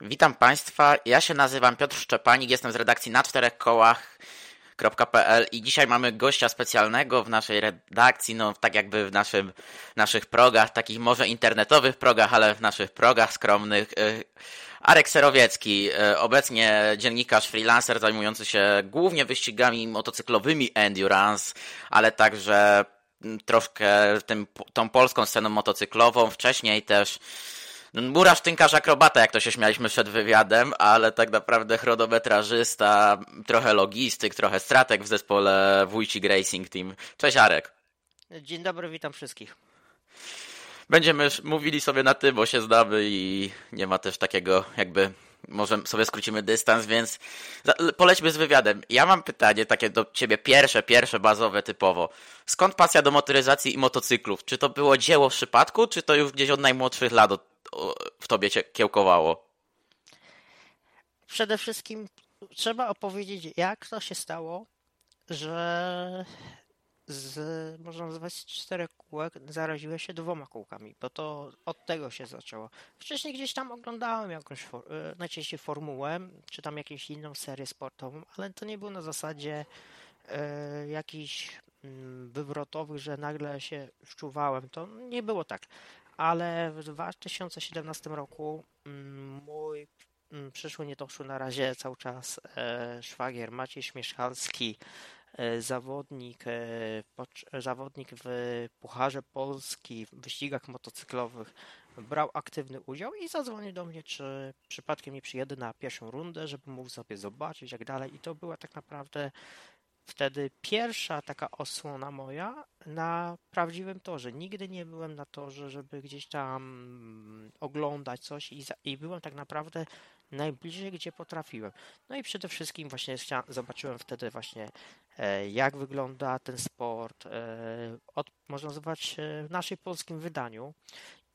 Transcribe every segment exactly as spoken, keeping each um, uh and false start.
Witam Państwa, ja się nazywam Piotr Szczepanik, jestem z redakcji na czterech kołach kropka pe el i dzisiaj mamy gościa specjalnego w naszej redakcji, no tak jakby w naszym, naszych progach, takich może internetowych progach, ale w naszych progach skromnych. Arek Serowiecki, obecnie dziennikarz, freelancer zajmujący się głównie wyścigami motocyklowymi Endurance, ale także troszkę tym, tą polską sceną motocyklową, wcześniej też murarz, tynkarz, akrobata, jak to się śmialiśmy przed wywiadem, ale tak naprawdę chronometrażysta, trochę logistyk, trochę strateg w zespole Wójcik Racing Team. Cześć Arek. Dzień dobry, witam wszystkich. Będziemy mówili sobie na ty, bo się znamy i nie ma też takiego jakby, może sobie skrócimy dystans, więc polećmy z wywiadem. Ja mam pytanie takie do ciebie pierwsze, pierwsze bazowe typowo. Skąd pasja do motoryzacji i motocyklów? Czy to było dzieło w przypadku, czy to już gdzieś od najmłodszych lat w tobie cię kiełkowało? Przede wszystkim trzeba opowiedzieć, jak to się stało, że z, można nazwać, z czterech kółek zaraziłem się dwoma kółkami, bo to od tego się zaczęło. Wcześniej gdzieś tam oglądałem jakąś, for, najczęściej formułę, czy tam jakąś inną serię sportową, ale to nie było na zasadzie y, jakichś y, wywrotowych, że nagle się wczuwałem. To nie było tak. Ale w dwa tysiące siedemnastym roku mój przyszły nietoszły na razie cały czas szwagier Maciej Śmieszkalski, zawodnik, zawodnik w Pucharze Polski, w wyścigach motocyklowych, brał aktywny udział i zadzwonił do mnie, czy przypadkiem nie przyjedę na pierwszą rundę, żeby mógł sobie zobaczyć jak dalej. I to była tak naprawdę wtedy pierwsza taka osłona moja na prawdziwym torze. Nigdy nie byłem na torze, żeby gdzieś tam oglądać coś i, za, i byłem tak naprawdę najbliżej, gdzie potrafiłem. No i przede wszystkim właśnie chcia, zobaczyłem wtedy właśnie e, jak wygląda ten sport, e, od, można zobaczyć e, w naszym polskim wydaniu.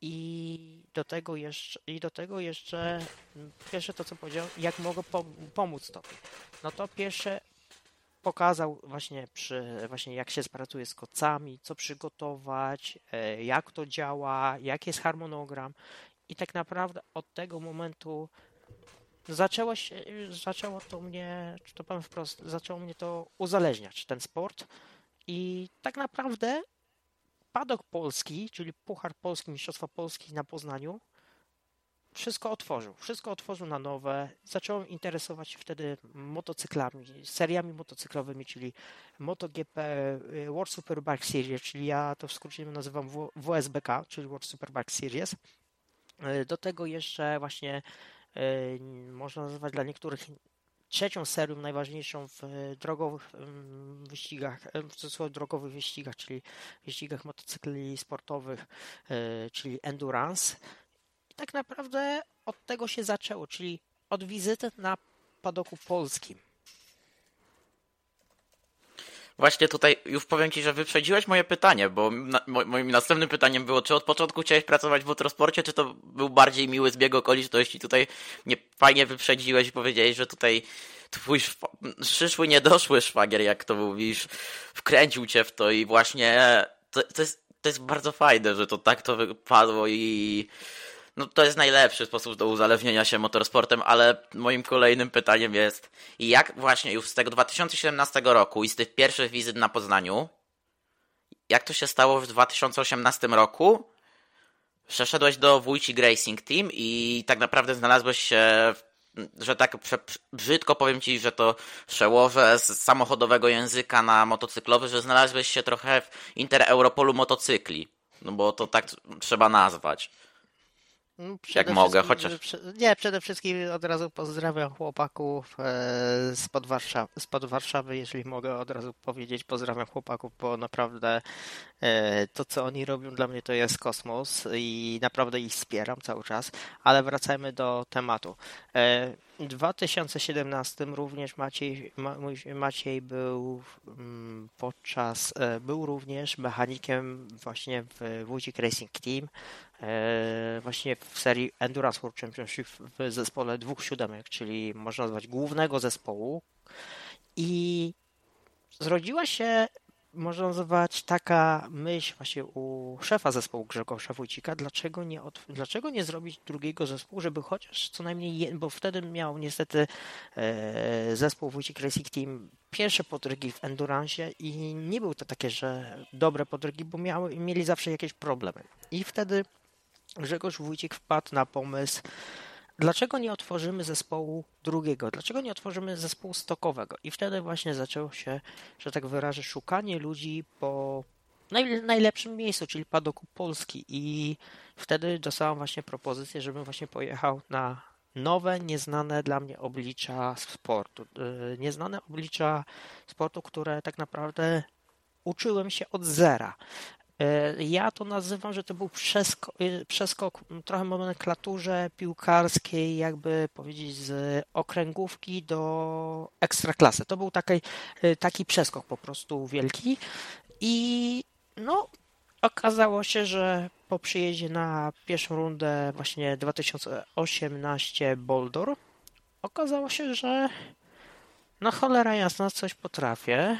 I do tego jeszcze, i do tego jeszcze pierwsze to, co powiedziałem, jak mogę po, pomóc tobie. No to pierwsze pokazał właśnie, przy, właśnie jak się pracuje z kocami, co przygotować, jak to działa, jaki jest harmonogram i tak naprawdę od tego momentu zaczęło, się, zaczęło to mnie, czy to powiem wprost, zaczęło mnie to uzależniać, ten sport i tak naprawdę padok polski, czyli Puchar Polski, Mistrzostwa Polski na Poznaniu, Wszystko otworzył, wszystko otworzył na nowe. Zacząłem interesować się wtedy motocyklami, seriami motocyklowymi, czyli MotoGP, World Super Bike Series, czyli ja to w skrócie nazywam W S B K, czyli World Super Bike Series. Do tego jeszcze właśnie można nazwać dla niektórych trzecią serią najważniejszą w drogowych wyścigach, w drogowych wyścigach, czyli wyścigach motocykli sportowych, czyli Endurance. I tak naprawdę od tego się zaczęło, czyli od wizyty na padoku polskim. Właśnie tutaj już powiem Ci, że wyprzedziłeś moje pytanie, bo na, moim następnym pytaniem było, czy od początku chciałeś pracować w motorsporcie, czy to był bardziej miły zbieg okoliczności. Tutaj nie, fajnie wyprzedziłeś i powiedziałeś, że tutaj twój szwa- przyszły, niedoszły szwagier, jak to mówisz, wkręcił Cię w to i właśnie to, to, jest, to jest bardzo fajne, że to tak to wypadło i no to jest najlepszy sposób do uzależnienia się motorsportem, ale moim kolejnym pytaniem jest, jak właśnie już z tego dwa tysiące siedemnastego roku i z tych pierwszych wizyt na Poznaniu, jak to się stało w dwa tysiące osiemnastym roku? Przeszedłeś do Wójcik Racing Team i tak naprawdę znalazłeś się, że tak brzydko powiem Ci, że to przełożę z samochodowego języka na motocyklowy, że znalazłeś się trochę w Inter-Europolu motocykli, no bo to tak trzeba nazwać. No, jak mogę, chociaż. Nie, przede wszystkim od razu pozdrawiam chłopaków spod Warszawy, spod Warszawy, jeżeli mogę od razu powiedzieć, pozdrawiam chłopaków, bo naprawdę to, co oni robią dla mnie, to jest kosmos i naprawdę ich wspieram cały czas, ale wracajmy do tematu. W dwa tysiące siedemnastym również Maciej, Maciej był podczas, był również mechanikiem właśnie w Wójcik Racing Team, właśnie w serii Endurance World Championship w zespole dwóch siódemek, czyli można nazwać głównego zespołu i zrodziła się może nazywać taka myśl właśnie u szefa zespołu Grzegorza Wójcika, dlaczego nie, od, dlaczego nie zrobić drugiego zespołu, żeby chociaż co najmniej, bo wtedy miał niestety e, zespół Wójcik Racing Team pierwsze podrygi w Endurance i nie były to takie, że dobre podrygi, bo miały, mieli zawsze jakieś problemy. I wtedy Grzegorz Wójcik wpadł na pomysł, dlaczego nie otworzymy zespołu drugiego? Dlaczego nie otworzymy zespołu stokowego? I wtedy właśnie zaczęło się, że tak wyrażę, szukanie ludzi po naj, najlepszym miejscu, czyli padoku Polski. I wtedy dostałem właśnie propozycję, żebym właśnie pojechał na nowe, nieznane dla mnie oblicza sportu. Nieznane oblicza sportu, które tak naprawdę uczyłem się od zera. Ja to nazywam, że to był przeskok, przeskok trochę nomenklaturze piłkarskiej, jakby powiedzieć z okręgówki do ekstraklasy. To był taki, taki przeskok po prostu wielki i no okazało się, że po przyjeździe na pierwszą rundę właśnie dwa tysiące osiemnaście Boulder okazało się, że no cholera jasna coś potrafię.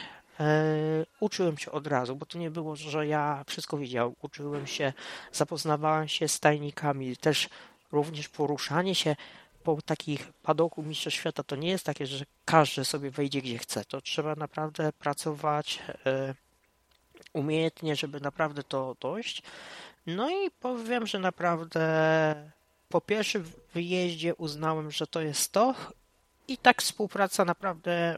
Uczyłem się od razu, bo to nie było, że ja wszystko wiedziałem. Uczyłem się, zapoznawałem się z tajnikami. Też również poruszanie się po takich padoku Mistrzostw Świata to nie jest takie, że każdy sobie wejdzie gdzie chce. To trzeba naprawdę pracować umiejętnie, żeby naprawdę to dojść. No i powiem, że naprawdę po pierwszym wyjeździe uznałem, że to jest to i tak współpraca naprawdę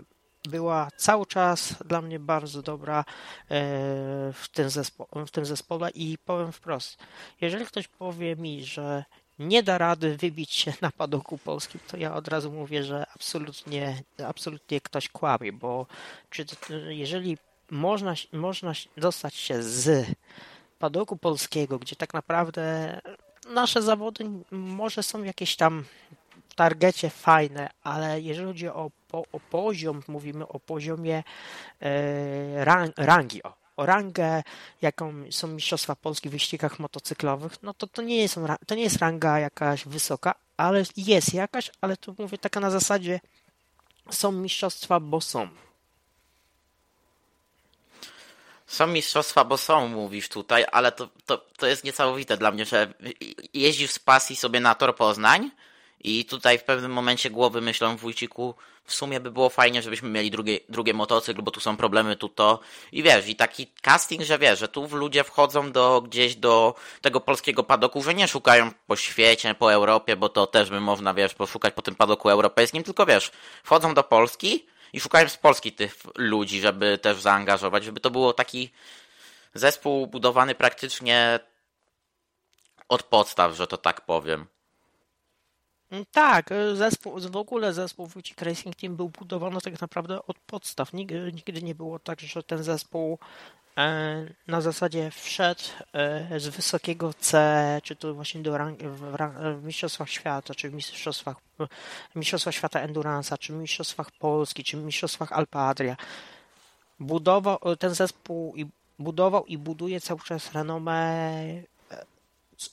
była cały czas dla mnie bardzo dobra w tym, zespo- w tym zespole i powiem wprost, jeżeli ktoś powie mi, że nie da rady wybić się na padoku polskim, to ja od razu mówię, że absolutnie, absolutnie ktoś kłamie, bo czy, jeżeli można, można dostać się z padoku polskiego, gdzie tak naprawdę nasze zawody może są jakieś tam w targecie fajne, ale jeżeli chodzi o, o, o poziom, mówimy o poziomie e, rang, rangi, o, o rangę, jaką są Mistrzostwa Polski w wyścigach motocyklowych, no to to nie jest, to nie jest ranga jakaś wysoka, ale jest jakaś, ale to mówię taka na zasadzie są mistrzostwa, bo są. Są mistrzostwa, bo są, mówisz tutaj, ale to, to, to jest niesamowite dla mnie, że jeździsz z pasji sobie na Tor Poznań, i tutaj w pewnym momencie głowy myślą, Wójciku, w sumie by było fajnie, żebyśmy mieli drugie, drugie motocykl, bo tu są problemy, tu to. I wiesz, i taki casting, że wiesz, że tu ludzie wchodzą do gdzieś do tego polskiego padoku, że nie szukają po świecie, po Europie, bo to też by można, wiesz, poszukać po tym padoku europejskim, tylko wiesz, wchodzą do Polski i szukają z Polski tych ludzi, żeby też zaangażować, żeby to było taki zespół budowany praktycznie od podstaw, że to tak powiem. Tak, zespół, w ogóle zespół Wójcik Racing Team był budowany tak naprawdę od podstaw. Nigdy, nigdy nie było tak, że ten zespół e, na zasadzie wszedł e, z wysokiego C, czy to właśnie do rangi, w, w Mistrzostwach Świata, czy w Mistrzostwach, mistrzostwach Świata Endurance'a, czy w Mistrzostwach Polski, czy w Mistrzostwach Alpa Adria. Budował ten zespół i budował i buduje cały czas renomę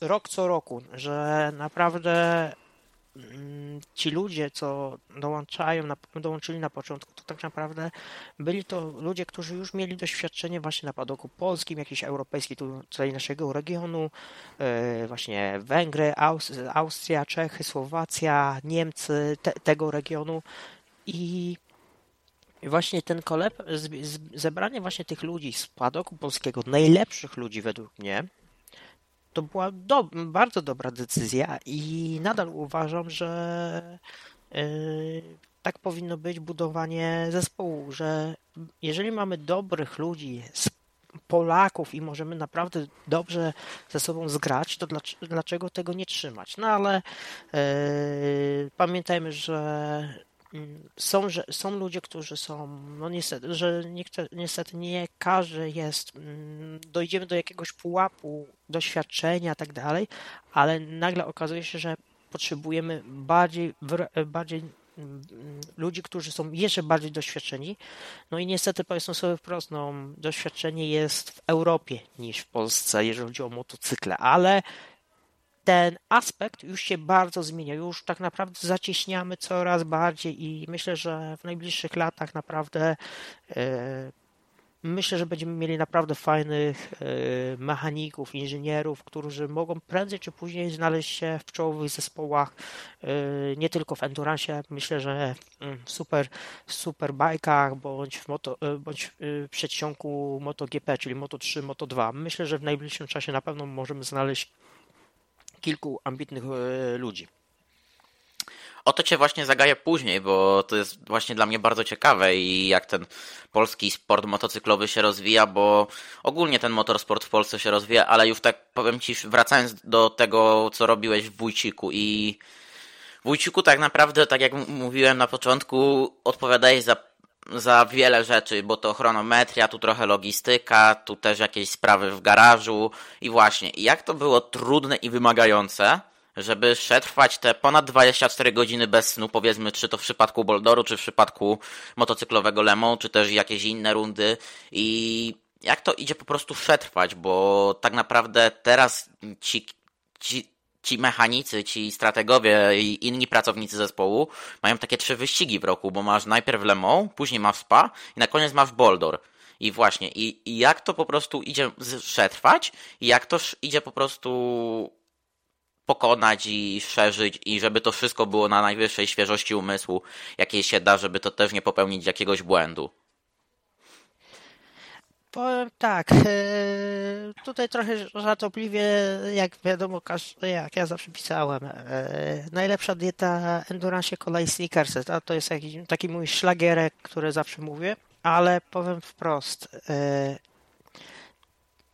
rok co roku, że naprawdę ci ludzie, co dołączają, dołączyli na początku, to tak naprawdę byli to ludzie, którzy już mieli doświadczenie właśnie na padoku polskim, jakiś europejski, tutaj naszego regionu, właśnie Węgry, Austria, Czechy, Słowacja, Niemcy, te, tego regionu i właśnie ten koleb, zebranie właśnie tych ludzi z padoku polskiego, najlepszych ludzi według mnie, to była do, bardzo dobra decyzja i nadal uważam, że yy, tak powinno być budowanie zespołu, że jeżeli mamy dobrych ludzi z Polaków i możemy naprawdę dobrze ze sobą zgrać, to dlaczego, dlaczego tego nie trzymać? No ale yy, pamiętajmy, że Są, że, są ludzie, którzy są, no niestety, że nie, niestety nie każdy jest, dojdziemy do jakiegoś pułapu, doświadczenia i tak dalej, ale nagle okazuje się, że potrzebujemy bardziej, bardziej ludzi, którzy są jeszcze bardziej doświadczeni. No i niestety powiedzmy sobie wprost, no, doświadczenie jest w Europie niż w Polsce, jeżeli chodzi o motocykle, ale ten aspekt już się bardzo zmienia, już tak naprawdę zacieśniamy coraz bardziej i myślę, że w najbliższych latach naprawdę myślę, że będziemy mieli naprawdę fajnych mechaników, inżynierów, którzy mogą prędzej czy później znaleźć się w czołowych zespołach, nie tylko w Endurance, myślę, że w super, super bajkach, bądź w, moto, bądź w przedsionku MotoGP, czyli Moto trzy, Moto dwa. Myślę, że w najbliższym czasie na pewno możemy znaleźć kilku ambitnych ludzi. O to Cię właśnie zagaję później, bo to jest właśnie dla mnie bardzo ciekawe i jak ten polski sport motocyklowy się rozwija, bo ogólnie ten motorsport w Polsce się rozwija, ale już tak powiem Ci, wracając do tego, co robiłeś w Wójciku i w Wójciku tak naprawdę, tak jak mówiłem na początku, odpowiadałeś za, za wiele rzeczy, bo to chronometria, tu trochę logistyka, tu też jakieś sprawy w garażu i właśnie, jak to było trudne i wymagające, żeby przetrwać te ponad dwadzieścia cztery godziny bez snu, powiedzmy, czy to w przypadku Boldoru, czy w przypadku motocyklowego Lemą, czy też jakieś inne rundy i jak to idzie po prostu przetrwać, bo tak naprawdę teraz ci, ci, ci mechanicy, ci strategowie i inni pracownicy zespołu mają takie trzy wyścigi w roku, bo masz najpierw Lemą, później masz Spa i na koniec masz Boldor. I właśnie, i, i jak to po prostu idzie przetrwać i jak to idzie po prostu pokonać i szerzyć i żeby to wszystko było na najwyższej świeżości umysłu, jakiej się da, żeby to też nie popełnić jakiegoś błędu. Powiem tak, tutaj trochę żartobliwie, jak wiadomo, jak ja zawsze pisałem, najlepsza dieta Endurance, kola i Snickersy. To jest taki mój szlagierek, który zawsze mówię, ale powiem wprost,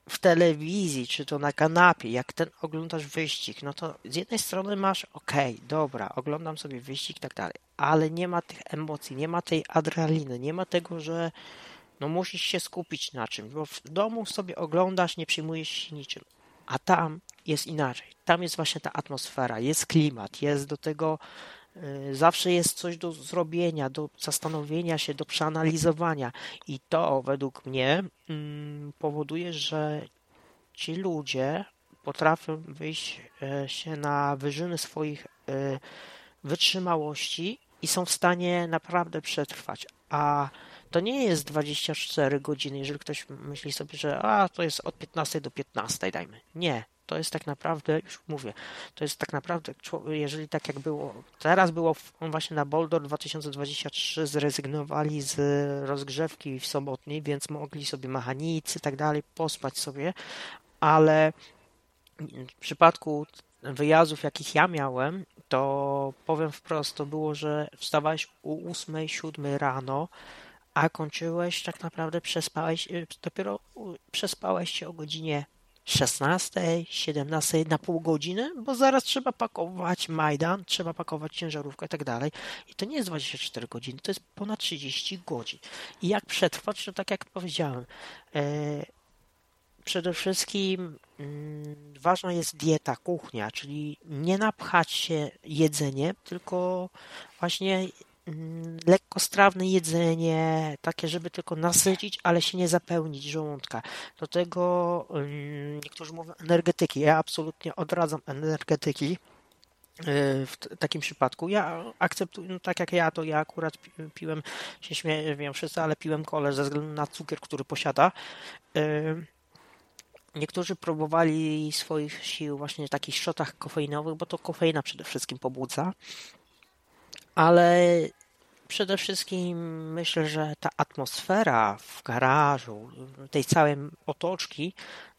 w telewizji, czy to na kanapie, jak ten oglądasz wyścig, no to z jednej strony masz, okej, okay, dobra, oglądam sobie wyścig i tak dalej, ale nie ma tych emocji, nie ma tej adrenaliny, nie ma tego, że no musisz się skupić na czymś, bo w domu sobie oglądasz, nie przyjmujesz się niczym, a tam jest inaczej. Tam jest właśnie ta atmosfera, jest klimat, jest do tego, yy, zawsze jest coś do zrobienia, do zastanowienia się, do przeanalizowania i to według mnie yy, powoduje, że ci ludzie potrafią wyjść yy, się na wyżyny swoich yy, wytrzymałości i są w stanie naprawdę przetrwać, a to nie jest dwadzieścia cztery godziny, jeżeli ktoś myśli sobie, że a, to jest od piętnastej do piętnastej, dajmy. Nie. To jest tak naprawdę, już mówię, to jest tak naprawdę, jeżeli tak jak było, teraz było właśnie na Boulder dwa tysiące dwudziesty trzeci, zrezygnowali z rozgrzewki w sobotniej, więc mogli sobie mechanicy i tak dalej pospać sobie, ale w przypadku wyjazdów, jakich ja miałem, to powiem wprost, to było, że wstawałeś o ósmej, siódmej rano, a kończyłeś tak naprawdę, przespałeś, dopiero przespałeś się o godzinie szesnastej, siedemnastej na pół godziny, bo zaraz trzeba pakować majdan, trzeba pakować ciężarówkę i tak dalej. I to nie jest dwadzieścia cztery godziny, to jest ponad trzydzieści godzin. I jak przetrwać, to tak jak powiedziałem, yy, przede wszystkim yy, ważna jest dieta, kuchnia, czyli nie napchać się jedzeniem, tylko właśnie lekkostrawne jedzenie, takie, żeby tylko nasycić, ale się nie zapełnić żołądka. Do tego niektórzy mówią energetyki. Ja absolutnie odradzam energetyki w takim przypadku. Ja akceptuję, no tak jak ja, to ja akurat piłem, się śmieję, wiem wszyscy, ale piłem kolę ze względu na cukier, który posiada. Niektórzy próbowali swoich sił właśnie w takich szotach kofeinowych, bo to kofeina przede wszystkim pobudza. Ale przede wszystkim myślę, że ta atmosfera w garażu, tej całej otoczki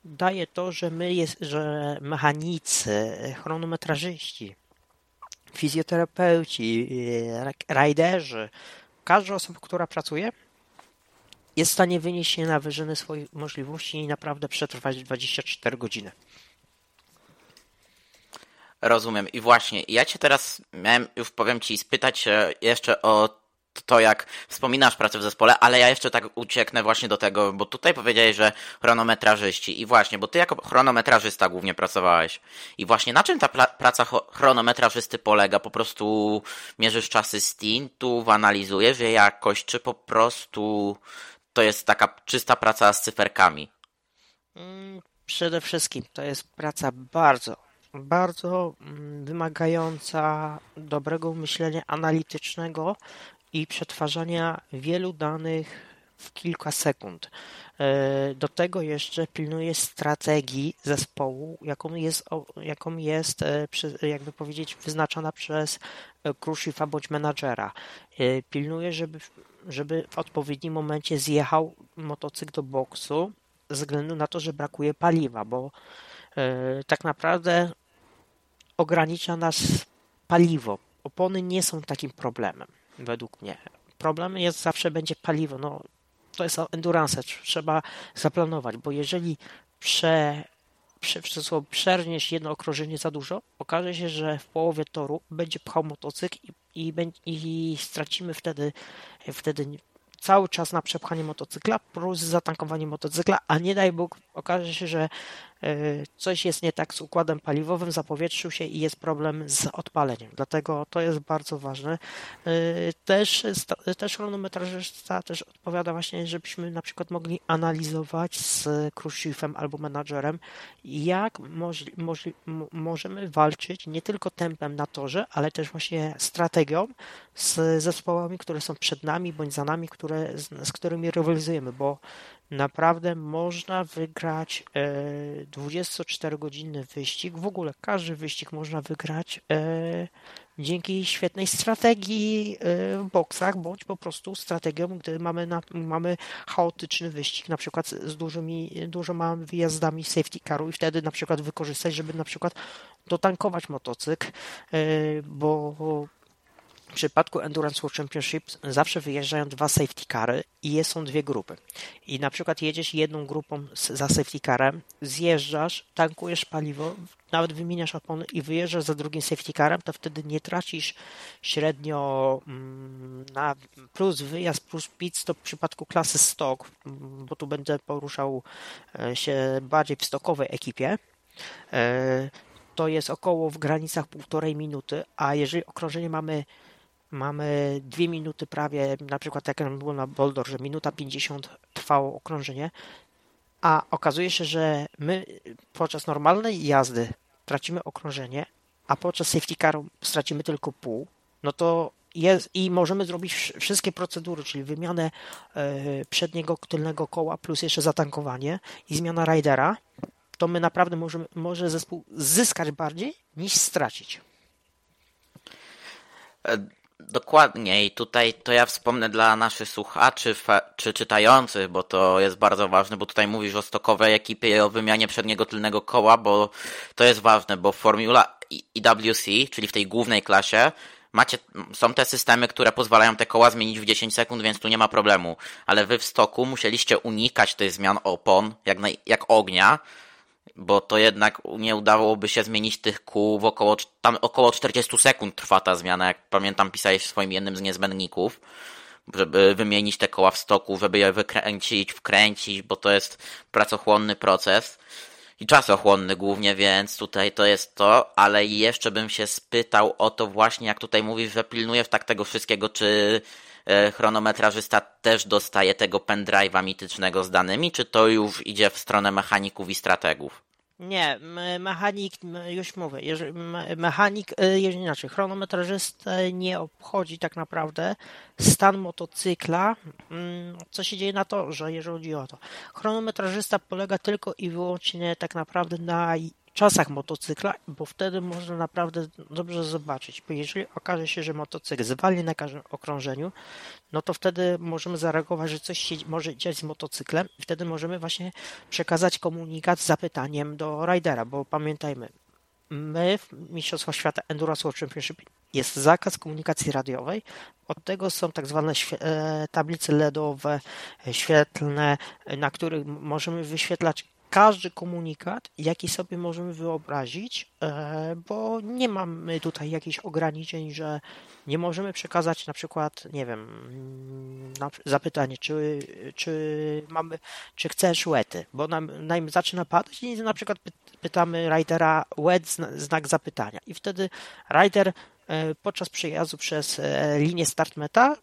daje to, że my jest, że mechanicy, chronometrażyści, fizjoterapeuci, rajderzy, każda osoba, która pracuje, jest w stanie wynieść się na wyżyny swoich możliwości i naprawdę przetrwać dwadzieścia cztery godziny. Rozumiem. I właśnie, ja Cię teraz miałem, już powiem Ci, spytać się jeszcze o to, jak wspominasz pracę w zespole, ale ja jeszcze tak ucieknę właśnie do tego, bo tutaj powiedziałeś, że chronometrażyści. I właśnie, bo Ty jako chronometrażysta głównie pracowałeś. I właśnie na czym ta praca chronometrażysty polega? Po prostu mierzysz czasy stintów, analizujesz je jakoś, czy po prostu to jest taka czysta praca z cyferkami? Przede wszystkim to jest praca bardzo bardzo wymagająca dobrego myślenia analitycznego i przetwarzania wielu danych w kilka sekund. Do tego jeszcze pilnuje strategii zespołu, jaką jest, jaką jest jakby powiedzieć, wyznaczona przez crewshefa bądź menadżera. Pilnuje, żeby, żeby w odpowiednim momencie zjechał motocykl do boksu ze względu na to, że brakuje paliwa, bo tak naprawdę ogranicza nas paliwo. Opony nie są takim problemem, według mnie. Problem jest, zawsze będzie paliwo. No, to jest endurance, trzeba zaplanować, bo jeżeli prze, prze, przerniesz jedno okrążenie za dużo, okaże się, że w połowie toru będzie pchał motocykl i, i, i stracimy wtedy, wtedy cały czas na przepchanie motocykla plus zatankowanie motocykla, a nie daj Bóg, okaże się, że y, coś jest nie tak z układem paliwowym, zapowietrzył się i jest problem z odpaleniem. Dlatego to jest bardzo ważne. Y, też, sta, też chronometrażysta też odpowiada właśnie, żebyśmy na przykład mogli analizować z crewchiefem albo menadżerem, jak moż, moż, m- możemy walczyć nie tylko tempem na torze, ale też właśnie strategią z zespołami, które są przed nami bądź za nami, które Z, z którymi rywalizujemy, bo naprawdę można wygrać dwudziestoczterogodzinny wyścig, w ogóle każdy wyścig można wygrać e, dzięki świetnej strategii e, w boksach, bądź po prostu strategią, gdy mamy, na, mamy chaotyczny wyścig, na przykład z dużymi, dużoma wyjazdami safety caru i wtedy na przykład wykorzystać, żeby na przykład dotankować motocykl, e, bo w przypadku Endurance World Championship zawsze wyjeżdżają dwa safety cary i są dwie grupy. I na przykład jedziesz jedną grupą za safety carem, zjeżdżasz, tankujesz paliwo, nawet wymieniasz opony i wyjeżdżasz za drugim safety carem, to wtedy nie tracisz średnio na plus wyjazd, plus pit stop w przypadku klasy stock, bo tu będę poruszał się bardziej w stockowej ekipie. To jest około w granicach półtorej minuty, a jeżeli okrążenie mamy Mamy dwie minuty prawie, na przykład jak nam było na Boulder, że minuta pięćdziesiąt trwało okrążenie, a okazuje się, że my podczas normalnej jazdy tracimy okrążenie, a podczas safety caru stracimy tylko pół, no to jest i możemy zrobić wszystkie procedury, czyli wymianę przedniego, tylnego koła plus jeszcze zatankowanie i zmiana ridera, to my naprawdę możemy, może zespół zyskać bardziej niż stracić. Dokładnie i tutaj to ja wspomnę dla naszych słuchaczy fa- czy czytających, bo to jest bardzo ważne, bo tutaj mówisz o stokowej ekipie i o wymianie przedniego tylnego koła, bo to jest ważne, bo w Formula E W C, czyli w tej głównej klasie, macie, są te systemy, które pozwalają te koła zmienić w dziesięć sekund, więc tu nie ma problemu, ale wy w stoku musieliście unikać tych zmian opon jak, na, jak ognia, bo to jednak nie udałoby się zmienić tych kół w około, tam około czterdzieści sekund trwa ta zmiana, jak pamiętam pisałeś w swoim jednym z niezbędników, żeby wymienić te koła w stoku, żeby je wykręcić, wkręcić, bo to jest pracochłonny proces i czasochłonny głównie, więc tutaj to jest to, ale jeszcze bym się spytał o to właśnie, jak tutaj mówisz, że pilnujesz tak tego wszystkiego, czy chronometrażysta też dostaje tego pendrive'a mitycznego z danymi, czy to już idzie w stronę mechaników i strategów? Nie, mechanik, już mówię, jeżeli, mechanik, jeżeli inaczej, chronometrażystę nie obchodzi tak naprawdę stan motocykla, co się dzieje na torze, jeżeli chodzi o to. Chronometrażysta polega tylko i wyłącznie tak naprawdę na czasach motocykla, bo wtedy można naprawdę dobrze zobaczyć, bo jeżeli okaże się, że motocykl zwalnia na każdym okrążeniu, no to wtedy możemy zareagować, że coś się może dziać z motocyklem i wtedy możemy właśnie przekazać komunikat z zapytaniem do rajdera, bo pamiętajmy, my w Mistrzostwach Świata Endurance World Championship jest zakaz komunikacji radiowej, od tego są tak zwane świe- tablice LEDowe, świetlne, na których możemy wyświetlać każdy komunikat, jaki sobie możemy wyobrazić, bo nie mamy tutaj jakichś ograniczeń, że nie możemy przekazać na przykład, nie wiem, zapytanie, czy, czy mamy, czy chcesz łety, bo nam, nam zaczyna padać i na przykład pytamy rajdera łet, znak zapytania i wtedy rajder podczas przejazdu przez linię start-meta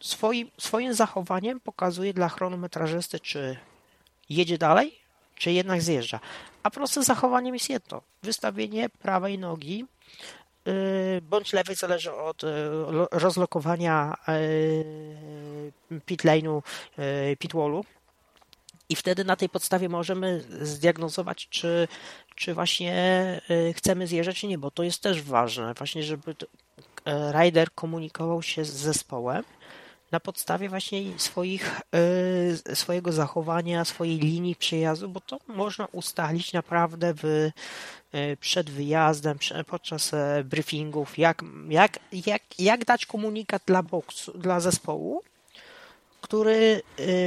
swoim, swoim zachowaniem pokazuje dla chronometrażysty, czy jedzie dalej, czy jednak zjeżdża. A proste zachowaniem jest jedno. Wystawienie prawej nogi yy, bądź lewej, zależy od yy, rozlokowania pit lane'u, pit wallu. I wtedy na tej podstawie możemy zdiagnozować, czy, czy właśnie chcemy zjeżdżać, czy nie, bo to jest też ważne, właśnie żeby rider komunikował się z zespołem na podstawie właśnie swoich, swojego zachowania, swojej linii przyjazdu, bo to można ustalić naprawdę w, przed wyjazdem, podczas briefingów, jak, jak, jak, jak dać komunikat dla boksu, dla zespołu, który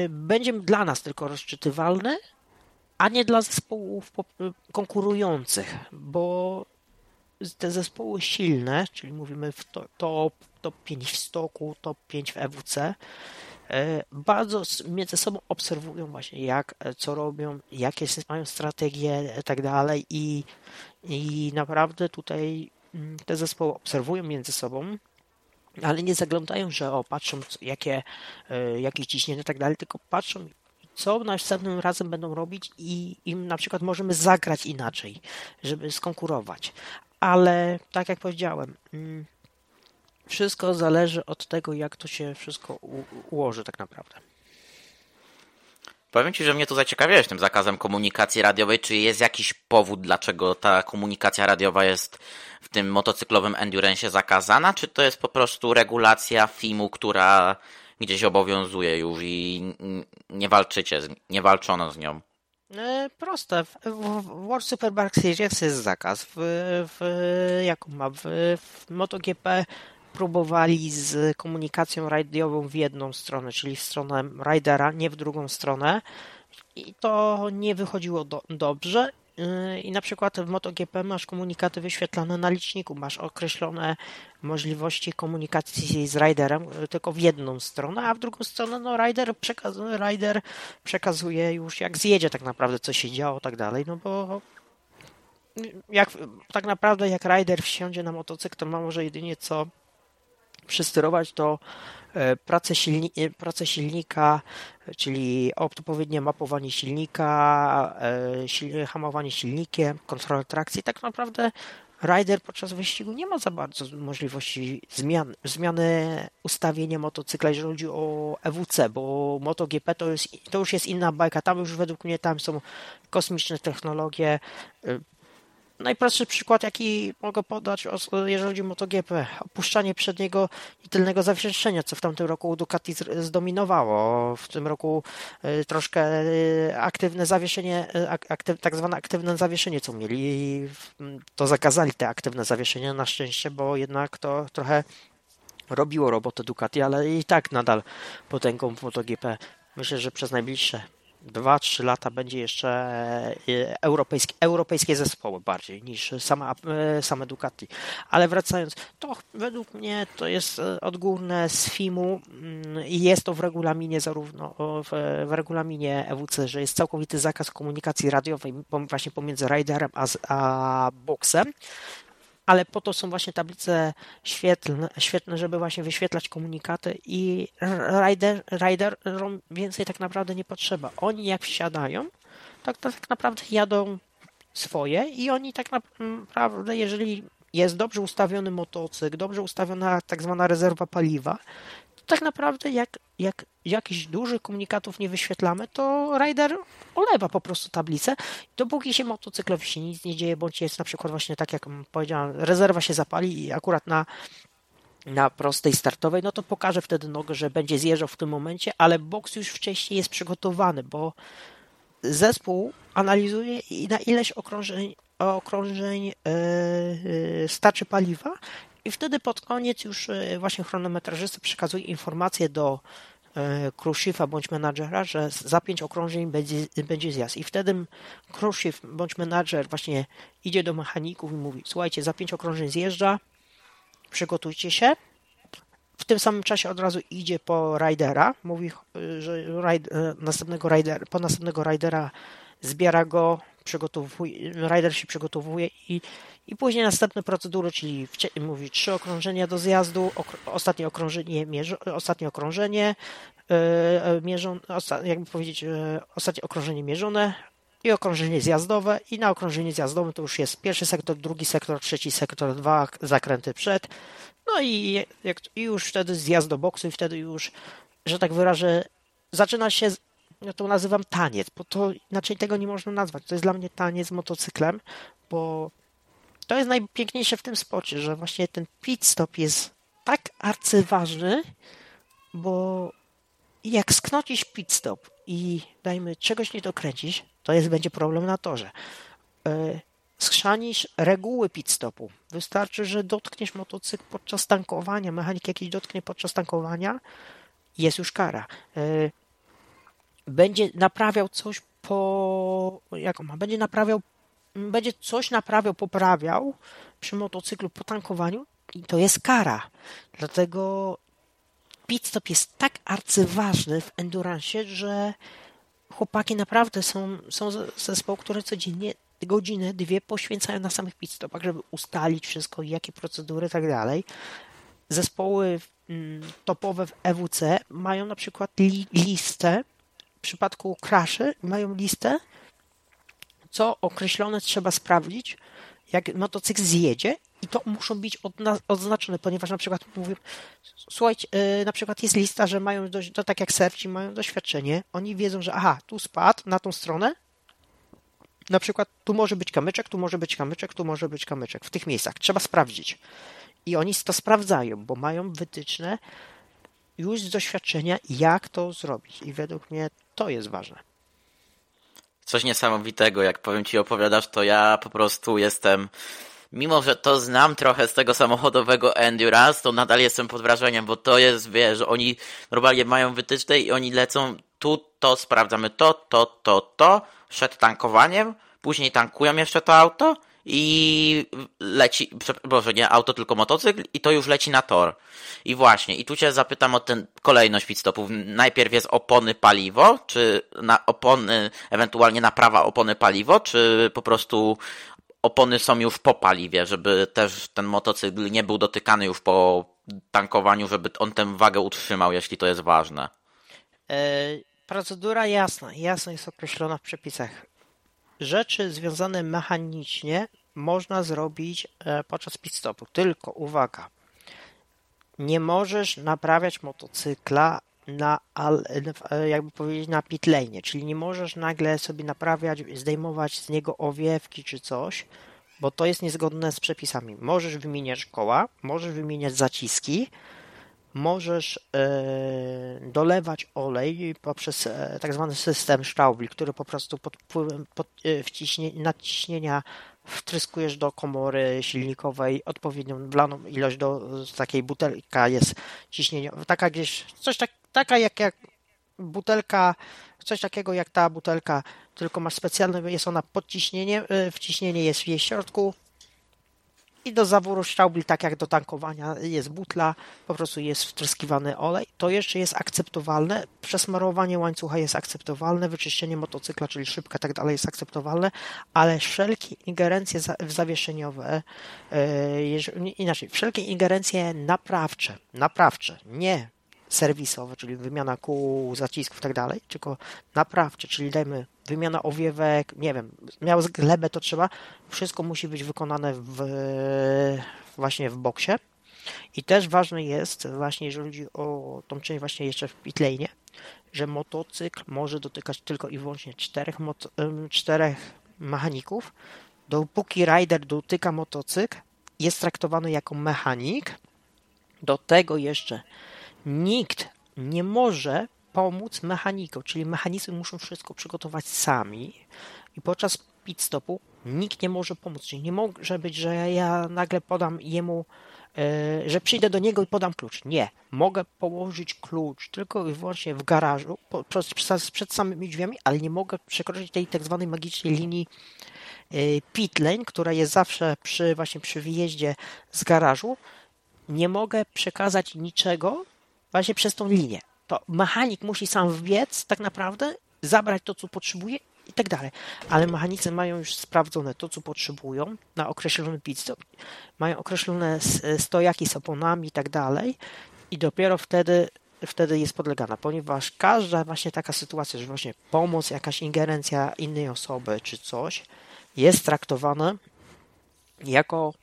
będzie dla nas tylko rozczytywalny, a nie dla zespołów konkurujących, bo te zespoły silne, czyli mówimy w top, top pięć w stoku, top pięć w E W C, bardzo między sobą obserwują właśnie jak, co robią, jakie mają strategie i tak dalej i, i naprawdę tutaj te zespoły obserwują między sobą, ale nie zaglądają, że o, patrzą jakie, jakie ciśnienie i tak dalej, tylko patrzą co następnym razem będą robić i im na przykład możemy zagrać inaczej, żeby skonkurować. Ale tak jak powiedziałem, wszystko zależy od tego, jak to się wszystko u- ułoży tak naprawdę. Powiem Ci, że mnie tu zaciekawiałeś tym zakazem komunikacji radiowej. Czy jest jakiś powód, dlaczego ta komunikacja radiowa jest w tym motocyklowym Endurance'ie zakazana? Czy to jest po prostu regulacja F I M-u, która gdzieś obowiązuje już i nie walczycie, nie walczono z nią? Proste. W World Super Bike Series jest zakaz. W, w, jaką ma? W, w MotoGP próbowali z komunikacją radiową w jedną stronę, czyli w stronę ridera, nie w drugą stronę. I to nie wychodziło do, dobrze. I na przykład w MotoGP masz komunikaty wyświetlane na liczniku, masz określone możliwości komunikacji z riderem tylko w jedną stronę, a w drugą stronę no, rider, przekazuje, rider przekazuje już jak zjedzie tak naprawdę, co się działo, tak dalej, no bo jak, tak naprawdę jak rider wsiądzie na motocykl, to ma może jedynie co przysterować to pracę, silni- pracę silnika, czyli odpowiednie mapowanie silnika, sil- hamowanie silnikiem, kontrolę trakcji. Tak naprawdę rider podczas wyścigu nie ma za bardzo możliwości zmian, zmiany ustawienia motocykla, jeżeli chodzi o E W C, bo MotoGP to, jest, to już jest inna bajka. Tam już według mnie tam są kosmiczne technologie. Najprostszy przykład, jaki mogę podać, jeżeli chodzi o MotoGP, opuszczanie przedniego i tylnego zawieszenia, co w tamtym roku Ducati zdominowało. W tym roku troszkę aktywne zawieszenie, aktyw, tak zwane aktywne zawieszenie, co mieli, to zakazali te aktywne zawieszenia na szczęście, bo jednak to trochę robiło robotę Ducati, ale i tak nadal potęgą w MotoGP. Myślę, że przez najbliższe dwa trzy lata będzie jeszcze europejskie, europejskie zespoły bardziej niż sama, same Ducati. Ale wracając, to według mnie to jest odgórne z F I M-u i jest to w regulaminie zarówno w, w regulaminie E W C, że jest całkowity zakaz komunikacji radiowej właśnie pomiędzy riderem a, a boksem. Ale po to są właśnie tablice świetlne, świetlne, żeby właśnie wyświetlać komunikaty i rider, riderom więcej tak naprawdę nie potrzeba. Oni jak wsiadają, tak, tak naprawdę jadą swoje i oni tak naprawdę, jeżeli jest dobrze ustawiony motocykl, dobrze ustawiona tak zwana rezerwa paliwa, to tak naprawdę jak, jak jakichś dużych komunikatów nie wyświetlamy, to rider olewa po prostu tablicę. Dopóki się motocyklowi się nic nie dzieje, bądź jest na przykład właśnie tak jak powiedziałem, rezerwa się zapali i akurat na, na prostej startowej, no to pokaże wtedy nogę, że będzie zjeżdżał w tym momencie, ale boks już wcześniej jest przygotowany, bo zespół analizuje na ileś okrążeń, okrążeń yy, starczy paliwa i wtedy pod koniec już właśnie chronometrażysta przekazuje informację do crewshifa bądź menadżera, że za pięć okrążeń będzie, będzie zjazd. I wtedy crewshif bądź menadżer właśnie idzie do mechaników i mówi: słuchajcie, za pięć okrążeń zjeżdża, przygotujcie się. W tym samym czasie od razu idzie po ridera, mówi, że ride, następnego rider, po następnego ridera zbiera go, przygotowuje, rider się przygotowuje i, i później następne procedury, czyli wcie- mówi trzy okrążenia do zjazdu, okr- ostatnie okrążenie, mierzy, ostatnie okrążenie, yy, mierzone, osta- jakby powiedzieć, yy, ostatnie okrążenie mierzone i okrążenie zjazdowe i na okrążenie zjazdowym to już jest pierwszy sektor, drugi sektor, trzeci sektor, dwa zakręty przed, no i, jak, i już wtedy zjazd do boksu i wtedy już że tak wyrażę, zaczyna się, ja to nazywam taniec, bo to inaczej tego nie można nazwać. To jest dla mnie taniec motocyklem, bo to jest najpiękniejsze w tym spocie, że właśnie ten pit stop jest tak arcyważny, bo jak sknocisz pit stop i dajmy czegoś nie dokręcić, to jest, będzie problem na torze. Yy, Schrzanisz reguły pit stopu. Wystarczy, że dotkniesz motocykl podczas tankowania, mechanik jakiś dotknie podczas tankowania, jest już kara. Yy, będzie naprawiał coś po... Jak on ma? Będzie naprawiał... Będzie coś naprawiał, poprawiał przy motocyklu po tankowaniu i to jest kara. Dlatego pit stop jest tak arcyważny w Endurance, że chłopaki naprawdę są, są zespoły, które codziennie godzinę, dwie poświęcają na samych pit stopach, żeby ustalić wszystko, jakie procedury i tak dalej. Zespoły topowe w E W C mają na przykład li, listę, w przypadku crashy mają listę, co określone trzeba sprawdzić, jak motocykl zjedzie i to muszą być odna- odznaczone, ponieważ na przykład mówię, słuchajcie, yy, na przykład jest lista, że mają, dość, to tak jak serwci, mają doświadczenie, oni wiedzą, że aha, tu spadł na tą stronę, na przykład tu może być kamyczek, tu może być kamyczek, tu może być kamyczek, w tych miejscach trzeba sprawdzić i oni to sprawdzają, bo mają wytyczne już z doświadczenia, jak to zrobić i według mnie to jest ważne. Coś niesamowitego, jak powiem Ci, opowiadasz, to ja po prostu jestem, mimo że to znam trochę z tego samochodowego Endurance, to nadal jestem pod wrażeniem, bo to jest, wiesz, oni normalnie mają wytyczne i oni lecą tu, to sprawdzamy to, to, to, to, przed tankowaniem, później tankują jeszcze to auto i leci, boże, nie auto, tylko motocykl i to już leci na tor. I właśnie, i tu Cię zapytam o tę kolejność pit stopów. Najpierw jest opony paliwo, czy na opony, ewentualnie naprawa opony paliwo, czy po prostu opony są już po paliwie, żeby też ten motocykl nie był dotykany już po tankowaniu, żeby on tę wagę utrzymał, jeśli to jest ważne. Yy, procedura jasna, jasno jest określona w przepisach. Rzeczy związane mechanicznie można zrobić podczas pit stopu. Tylko uwaga, nie możesz naprawiać motocykla na, jakby powiedzieć, na pit lane, czyli nie możesz nagle sobie naprawiać, zdejmować z niego owiewki czy coś, bo to jest niezgodne z przepisami. Możesz wymieniać koła, możesz wymieniać zaciski, możesz yy, dolewać olej poprzez yy, tak zwany system Staubli, który po prostu pod wpływem pod, yy, wciśnie, nadciśnienia wtryskujesz do komory silnikowej odpowiednią wlaną ilość do takiej butelka jest ciśnienia, taka gdzieś, coś tak, taka jak, jak butelka, coś takiego jak ta butelka, tylko masz specjalne, jest ona pod ciśnieniem, yy, wciśnienie jest w jej środku. I do zaworu Staubli, tak jak do tankowania jest butla, po prostu jest wtryskiwany olej. To jeszcze jest akceptowalne. Przesmarowanie łańcucha jest akceptowalne, wyczyszczenie motocykla, czyli szybka i tak dalej jest akceptowalne, ale wszelkie ingerencje zawieszeniowe, yy, inaczej, wszelkie ingerencje naprawcze, naprawcze, nie serwisowe, czyli wymiana kół, zacisków i tak dalej, tylko naprawcze, czyli dajmy wymiana owiewek, nie wiem, miał glebę, to trzeba, wszystko musi być wykonane w, właśnie w boksie. I też ważne jest właśnie, jeżeli chodzi o tą część właśnie jeszcze w pitlane, że motocykl może dotykać tylko i wyłącznie czterech, moto, czterech mechaników. Dopóki rider dotyka motocykl, jest traktowany jako mechanik. Do tego jeszcze nikt nie może pomóc mechanikom, czyli mechanicy muszą wszystko przygotować sami i podczas pit stopu nikt nie może pomóc, czyli nie może być, że ja nagle podam jemu, yy, że przyjdę do niego i podam klucz. Nie, mogę położyć klucz tylko i wyłącznie w garażu, po, przed, przed samymi drzwiami, ale nie mogę przekroczyć tej tak zwanej magicznej linii yy, pit lane, która jest zawsze przy, właśnie przy wyjeździe z garażu. Nie mogę przekazać niczego właśnie przez tą linię. To mechanik musi sam wbiec tak naprawdę, zabrać to, co potrzebuje i tak dalej. Ale mechanicy mają już sprawdzone to, co potrzebują na określony pit stop. Mają określone stojaki z oponami i tak dalej i dopiero wtedy, wtedy jest podlegana, ponieważ każda właśnie taka sytuacja, że właśnie pomoc, jakaś ingerencja innej osoby czy coś jest traktowane jako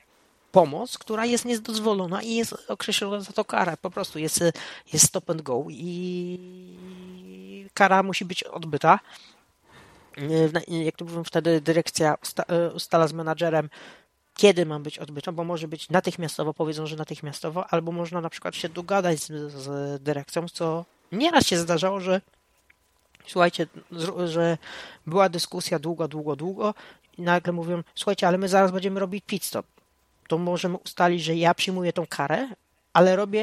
pomoc, która jest niedozwolona i jest określona za to kara. Po prostu jest, jest stop and go i kara musi być odbyta. Jak to mówią, wtedy dyrekcja ustala z menadżerem, kiedy ma być odbyta, bo może być natychmiastowo, powiedzą, że natychmiastowo, albo można na przykład się dogadać z, z dyrekcją, co nieraz się zdarzało, że słuchajcie, że była dyskusja długo, długo, długo i nagle mówią, słuchajcie, ale my zaraz będziemy robić pit stop. To możemy ustalić, że ja przyjmuję tą karę, ale robię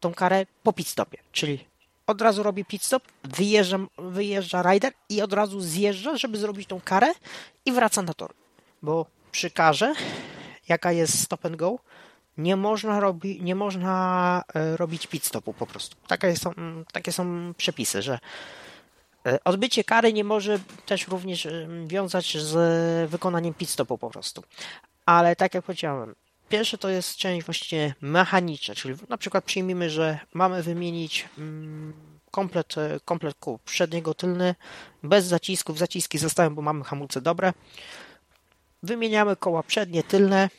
tą karę po pit stopie, czyli od razu robię pit stop, wyjeżdżam, wyjeżdża rider i od razu zjeżdża, żeby zrobić tą karę i wraca na tor. Bo przy karze, jaka jest stop and go, nie można, robi, nie można robić pit stopu po prostu. Takie są, takie są przepisy, że odbycie kary nie może też również wiązać z wykonaniem pit stopu po prostu. Ale tak jak powiedziałem, pierwsze to jest część właśnie mechaniczna, czyli na przykład przyjmijmy, że mamy wymienić komplet, komplet kół, przedniego, tylny, bez zacisków, zaciski zostają, bo mamy hamulce dobre. Wymieniamy koła przednie, tylne,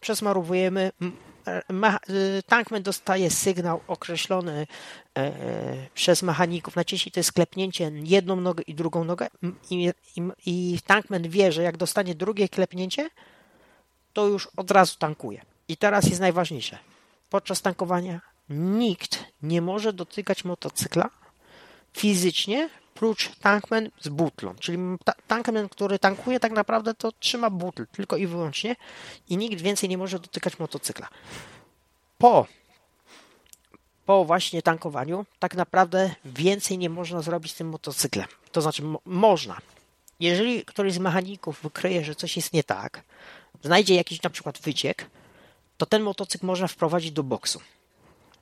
przesmarowujemy, tankman dostaje sygnał określony przez mechaników, najczęściej to jest klepnięcie jedną nogę i drugą nogę i, i, i tankman wie, że jak dostanie drugie klepnięcie, to już od razu tankuje. I teraz jest najważniejsze. Podczas tankowania nikt nie może dotykać motocykla fizycznie, prócz tankman z butlą. Czyli ta- tankman, który tankuje, tak naprawdę to trzyma butel tylko i wyłącznie i nikt więcej nie może dotykać motocykla. Po, po właśnie tankowaniu tak naprawdę więcej nie można zrobić z tym motocyklem. To znaczy mo- można. Jeżeli któryś z mechaników wykryje, że coś jest nie tak, znajdzie jakiś na przykład wyciek, to ten motocykl można wprowadzić do boksu.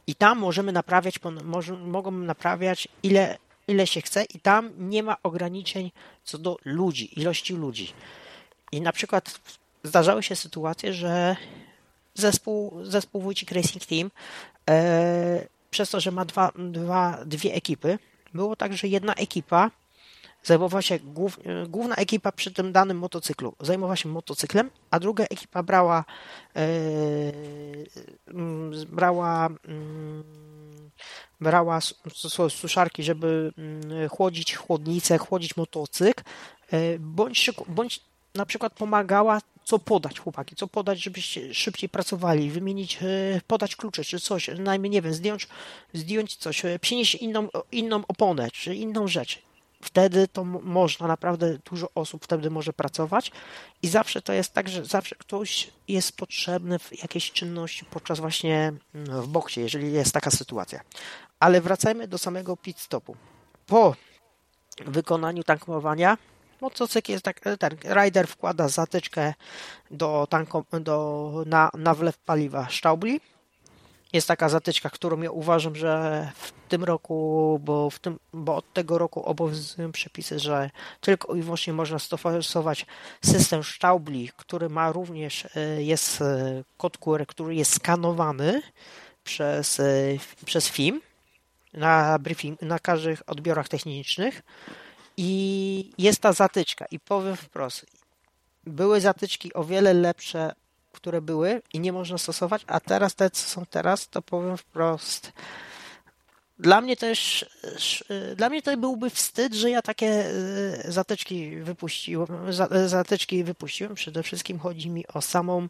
I tam możemy naprawiać, może, mogą naprawiać ile, ile się chce i tam nie ma ograniczeń co do ludzi, ilości ludzi. I na przykład zdarzały się sytuacje, że zespół, zespół Wójcik Racing Team e, przez to, że ma dwa, dwa, dwie ekipy, było tak, że jedna ekipa zajmowała się, głów, główna ekipa przy tym danym motocyklu zajmowała się motocyklem, a druga ekipa brała yy, brała yy, brała suszarki, żeby chłodzić chłodnicę, chłodzić motocykl, yy, bądź, bądź na przykład pomagała co podać chłopaki, co podać, żebyście szybciej pracowali, wymienić, podać klucze czy coś, najmniej nie wiem, zdjąć, zdjąć coś, przynieść inną, inną oponę czy inną rzecz. Wtedy to można, naprawdę dużo osób wtedy może pracować i zawsze to jest tak, że zawsze ktoś jest potrzebny w jakiejś czynności podczas właśnie w boksie, jeżeli jest taka sytuacja. Ale wracajmy do samego pit stopu. Po wykonaniu tankowania motocykl jest tak, ten rider wkłada zatyczkę do tanko, do, na, na wlew paliwa Staubli. Jest taka zatyczka, którą ja uważam, że w tym roku, bo, w tym, bo od tego roku obowiązują przepisy, że tylko i wyłącznie można stosować system Staubli, który ma również, jest kod Q R, który jest skanowany przez, przez F I M na briefing, na każdych odbiorach technicznych i jest ta zatyczka. I powiem wprost, były zatyczki o wiele lepsze, które były i nie można stosować, a teraz te, co są teraz, to powiem wprost. Dla mnie też, dla mnie to byłby wstyd, że ja takie zatyczki wypuściłem. Zatyczki wypuściłem. Przede wszystkim chodzi mi o samą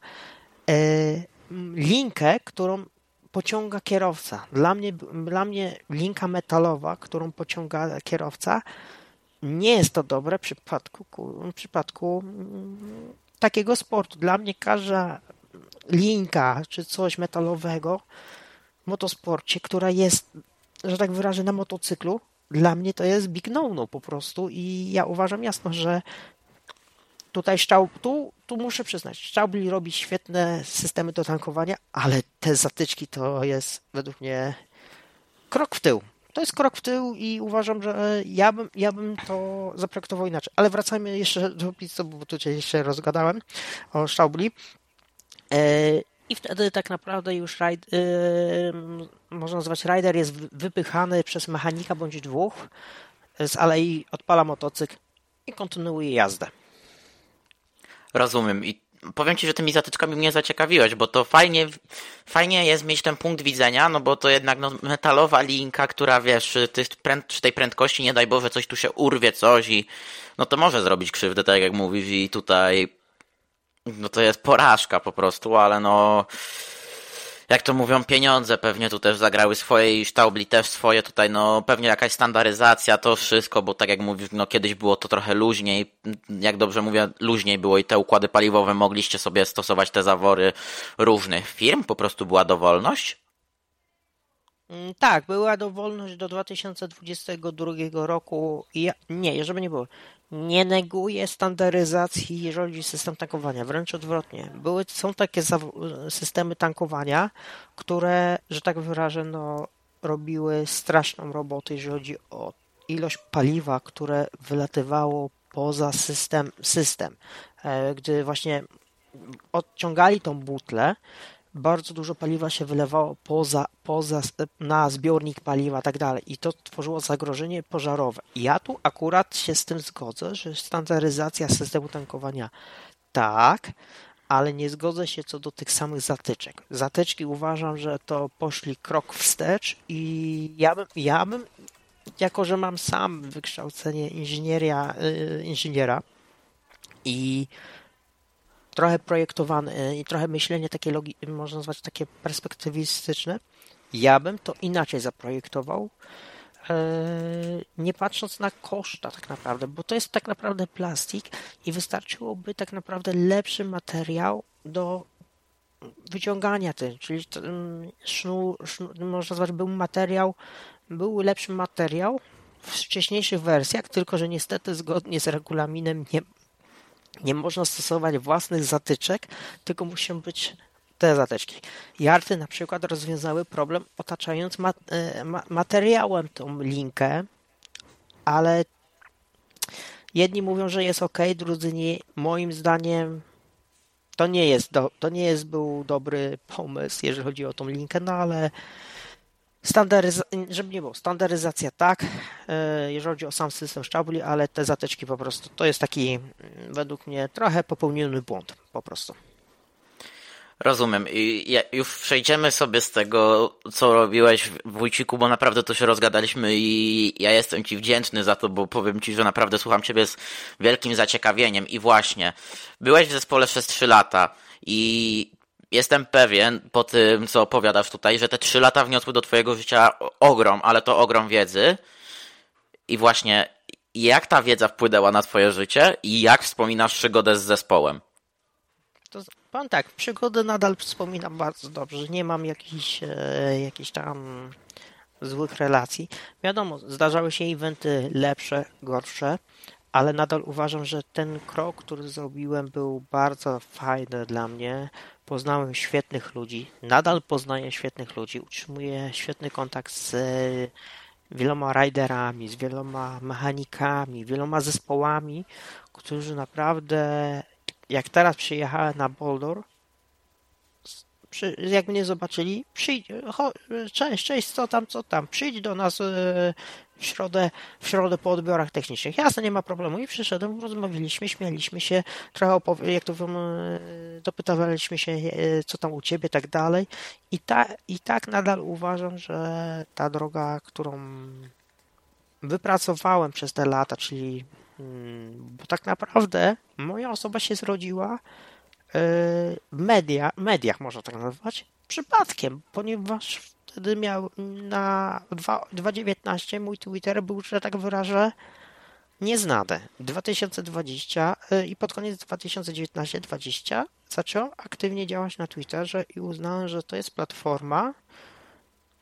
linkę, którą pociąga kierowca. Dla mnie, dla mnie linka metalowa, którą pociąga kierowca, nie jest to dobre w przypadku, w przypadku takiego sportu. Dla mnie każda linka czy coś metalowego w motosporcie, która jest, że tak wyrażę, na motocyklu, dla mnie to jest big no-no po prostu i ja uważam jasno, że tutaj Staub, tu, tu muszę przyznać, Staubli robi świetne systemy do tankowania, ale te zatyczki to jest według mnie krok w tył. To jest krok w tył i uważam, że ja bym, ja bym to zaprojektował inaczej. Ale wracajmy jeszcze do pizzy, bo tu się jeszcze rozgadałem o Staubli. I wtedy tak naprawdę już rajd, można nazwać rider jest wypychany przez mechanika bądź dwóch z alei, odpala motocykl i kontynuuje jazdę. Rozumiem. I powiem Ci, że tymi zatyczkami mnie zaciekawiłeś, bo to fajnie, fajnie jest mieć ten punkt widzenia, no bo to jednak no, metalowa linka, która wiesz, ty, pręd, przy tej prędkości, nie daj Boże, coś tu się urwie, coś i no to może zrobić krzywdę, tak jak mówisz i tutaj no to jest porażka po prostu, ale no jak to mówią, pieniądze pewnie tu też zagrały swoje i sztaubli też swoje tutaj, no pewnie jakaś standaryzacja, to wszystko, bo tak jak mówisz, no kiedyś było to trochę luźniej, jak dobrze mówię, luźniej było i te układy paliwowe mogliście sobie stosować te zawory różnych firm, po prostu była dowolność? Tak, była dowolność do dwa tysiące dwudziestego drugiego roku i ja, nie, żeby nie było, nie neguję standaryzacji, jeżeli chodzi o system tankowania, wręcz odwrotnie. Były, są takie systemy tankowania, które, że tak wyrażę, no, robiły straszną robotę, jeżeli chodzi o ilość paliwa, które wylatywało poza system, system. Gdy właśnie odciągali tą butlę, bardzo dużo paliwa się wylewało poza, poza, na zbiornik paliwa i tak dalej. I to tworzyło zagrożenie pożarowe. I ja tu akurat się z tym zgodzę, że standaryzacja systemu tankowania tak, ale nie zgodzę się co do tych samych zatyczek. Zatyczki uważam, że to poszli krok wstecz i ja bym, ja bym jako że mam sam wykształcenie inżynieria, inżyniera i trochę projektowane i trochę myślenie takie logi, można nazwać takie perspektywistyczne. Ja bym to inaczej zaprojektował, nie patrząc na koszta tak naprawdę, bo to jest tak naprawdę plastik i wystarczyłoby tak naprawdę lepszy materiał do wyciągania tym, czyli sznur, sznur, można nazwać, był materiał, był lepszy materiał w wcześniejszych wersjach, tylko że niestety zgodnie z regulaminem nie Nie można stosować własnych zatyczek, tylko muszą być te zatyczki. Jarty na przykład rozwiązały problem otaczając mat- ma- materiałem tą linkę, ale jedni mówią, że jest ok, drudzy nie. Moim zdaniem to nie jest, do- to nie jest był dobry pomysł, jeżeli chodzi o tą linkę, no ale Standaryza- żeby nie było, standaryzacja tak, jeżeli chodzi o sam system szczabli, ale te zatyczki po prostu, to jest taki według mnie trochę popełniony błąd po prostu. Rozumiem. I już przejdziemy sobie z tego, co robiłeś, Wójciku, bo naprawdę to się rozgadaliśmy i ja jestem Ci wdzięczny za to, bo powiem Ci, że naprawdę słucham Ciebie z wielkim zaciekawieniem i właśnie, byłeś w zespole przez trzy lata i jestem pewien, po tym co opowiadasz tutaj, że te trzy lata wniosły do Twojego życia ogrom, ale to ogrom wiedzy. I właśnie jak ta wiedza wpłynęła na Twoje życie i jak wspominasz przygodę z zespołem? To powiem tak, przygodę nadal wspominam bardzo dobrze. Nie mam jakichś e, jakich tam złych relacji. Wiadomo, zdarzały się eventy lepsze, gorsze, ale nadal uważam, że ten krok, który zrobiłem, był bardzo fajny dla mnie. Poznałem świetnych ludzi, nadal poznaję świetnych ludzi, utrzymuję świetny kontakt z wieloma riderami, z wieloma mechanikami, wieloma zespołami, którzy naprawdę, jak teraz przyjechałem na Boulder, przy, jak mnie zobaczyli, przyjdź, cho, cześć, cześć, co tam, co tam, przyjdź do nas w środę, w środę po odbiorach technicznych. Jasne, nie ma problemu. I przyszedłem, rozmawialiśmy, śmialiśmy się, trochę opow- jak to wiem, dopytywaliśmy się, co tam u Ciebie, tak dalej. I, ta, I tak nadal uważam, że ta droga, którą wypracowałem przez te lata, czyli, bo tak naprawdę moja osoba się zrodziła w media, mediach, można tak nazwać, przypadkiem, ponieważ wtedy miał na dwa tysiące dziewiętnaście mój Twitter był, że tak wyrażę, nieznany. dwa tysiące dwadzieścia i pod koniec dwa tysiące dziewiętnaście dwadzieścia zacząłem aktywnie działać na Twitterze i uznałem, że to jest platforma,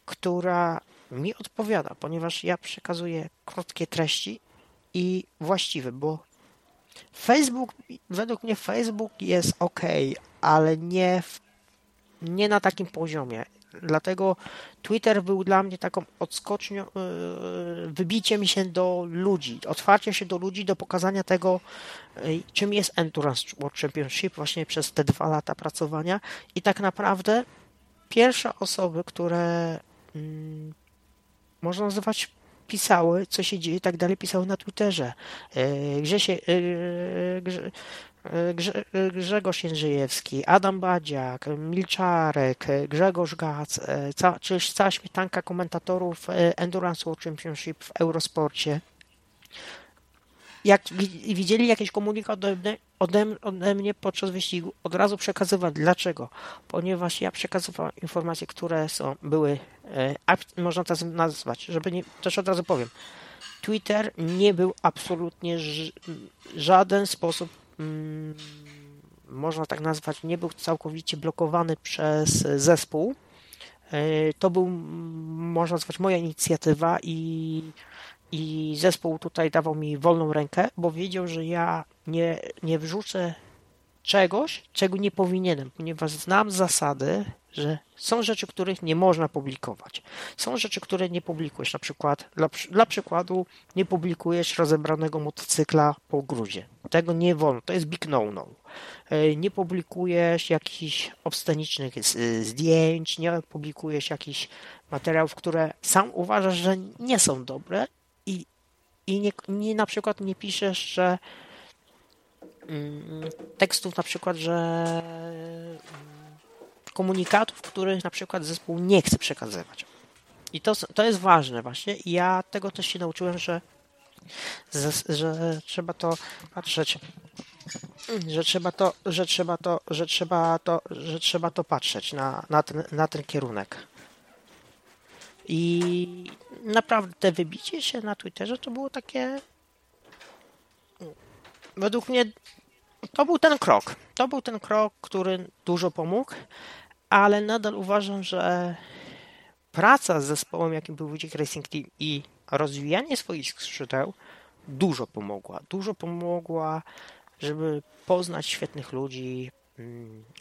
która mi odpowiada, ponieważ ja przekazuję krótkie treści i właściwe, bo Facebook, według mnie Facebook jest ok, ale nie, w, nie na takim poziomie. Dlatego Twitter był dla mnie taką odskocznią, wybiciem się do ludzi, otwarcie się do ludzi, do pokazania tego, czym jest Endurance World Championship właśnie przez te dwa lata pracowania. I tak naprawdę pierwsze osoby, które mm, można nazywać pisały, co się dzieje i tak dalej, pisały na Twitterze. Grzesie, Grze- Grzegorz Jędrzejewski, Adam Badziak, Milczarek, Grzegorz Gac, ca- czyli cała śmietanka komentatorów Endurance World Championship w Eurosporcie. Jak wi- widzieli jakiś komunikat ode mnie, ode, ode mnie podczas wyścigu, od razu przekazywałem. Dlaczego? Ponieważ ja przekazywałem informacje, które są, były, e, można to nazwać, żeby nie, też od razu powiem. Twitter nie był absolutnie ż- żaden sposób, mm, można tak nazwać, nie był całkowicie blokowany przez zespół. E, to był, można nazwać, moja inicjatywa i I zespół tutaj dawał mi wolną rękę, bo wiedział, że ja nie, nie wrzucę czegoś, czego nie powinienem, ponieważ znam zasady, że są rzeczy, których nie można publikować. Są rzeczy, które nie publikujesz. Na przykład, dla, dla przykładu, nie publikujesz rozebranego motocykla po gruzie. Tego nie wolno. To jest big no-no. Nie publikujesz jakichś obscenicznych zdjęć, nie publikujesz jakichś materiałów, które sam uważasz, że nie są dobre. I, i nie, nie, na przykład nie piszesz, że mm, tekstów, na przykład, że mm, komunikatów, których na przykład zespół nie chce przekazywać. I to, to jest ważne właśnie. I ja tego też się nauczyłem, że, że, że trzeba to patrzeć, że trzeba to, że trzeba to, że trzeba to, że trzeba to patrzeć na, na, ten, na ten kierunek. I naprawdę te wybicie się na Twitterze to było takie, według mnie to był ten krok, to był ten krok, który dużo pomógł, ale nadal uważam, że praca z zespołem, jakim był Wójcik Racing Team i rozwijanie swoich skrzydeł dużo pomogła, dużo pomogła, żeby poznać świetnych ludzi,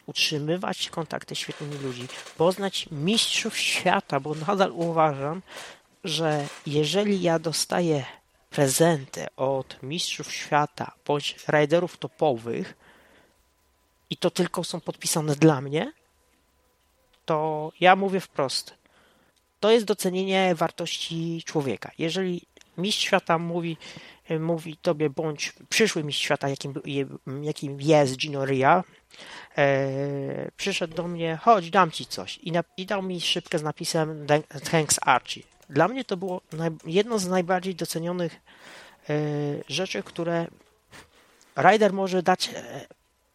utrzymywać kontakty z świetnymi ludźmi, poznać mistrzów świata, bo nadal uważam, że jeżeli ja dostaję prezenty od mistrzów świata bądź riderów topowych i to tylko są podpisane dla mnie, to ja mówię wprost, to jest docenienie wartości człowieka. Jeżeli mistrz świata mówi, mówi tobie, bądź przyszły mistrz świata, jakim, jakim jest Gino Ria, e, przyszedł do mnie, chodź, dam ci coś. I, na, i dał mi szybkę z napisem thanks Archie. Dla mnie to było naj, jedno z najbardziej docenionych e, rzeczy, które rider może dać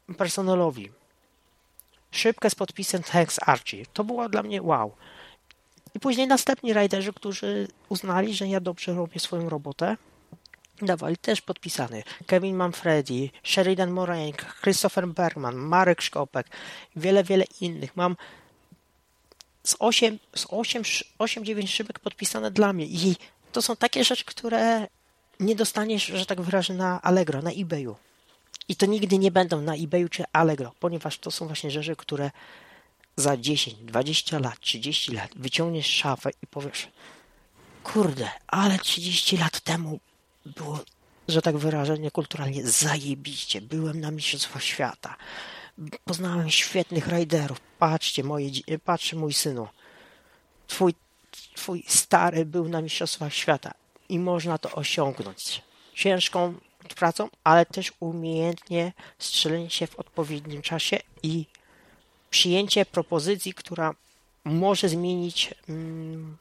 e, personelowi. Szybkę z podpisem thanks Archie. To było dla mnie wow. I później następni riderzy, którzy uznali, że ja dobrze robię swoją robotę, dawali też podpisany. Kevin Manfredi, Sheridan Morenk, Christopher Bergman, Marek Szkopek, wiele, wiele innych. Mam z osiem dziewięć szybek podpisane dla mnie. I to są takie rzeczy, które nie dostaniesz, że tak wyrażę, na Allegro, na eBayu. I to nigdy nie będą na eBayu czy Allegro, ponieważ to są właśnie rzeczy, które za dziesięć, dwadzieścia lat, trzydzieści lat wyciągniesz szafę i powiesz, kurde, ale trzydzieści lat temu było, że tak wyrażę, kulturalnie zajebiście. Byłem na mistrzostwach świata. Poznałem świetnych rajderów. Patrzcie, moje, patrzcie mój synu. Twój, twój stary był na mistrzostwach świata. I można to osiągnąć. Ciężką pracą, ale też umiejętnie strzelenie się w odpowiednim czasie i przyjęcie propozycji, która może zmienić mm,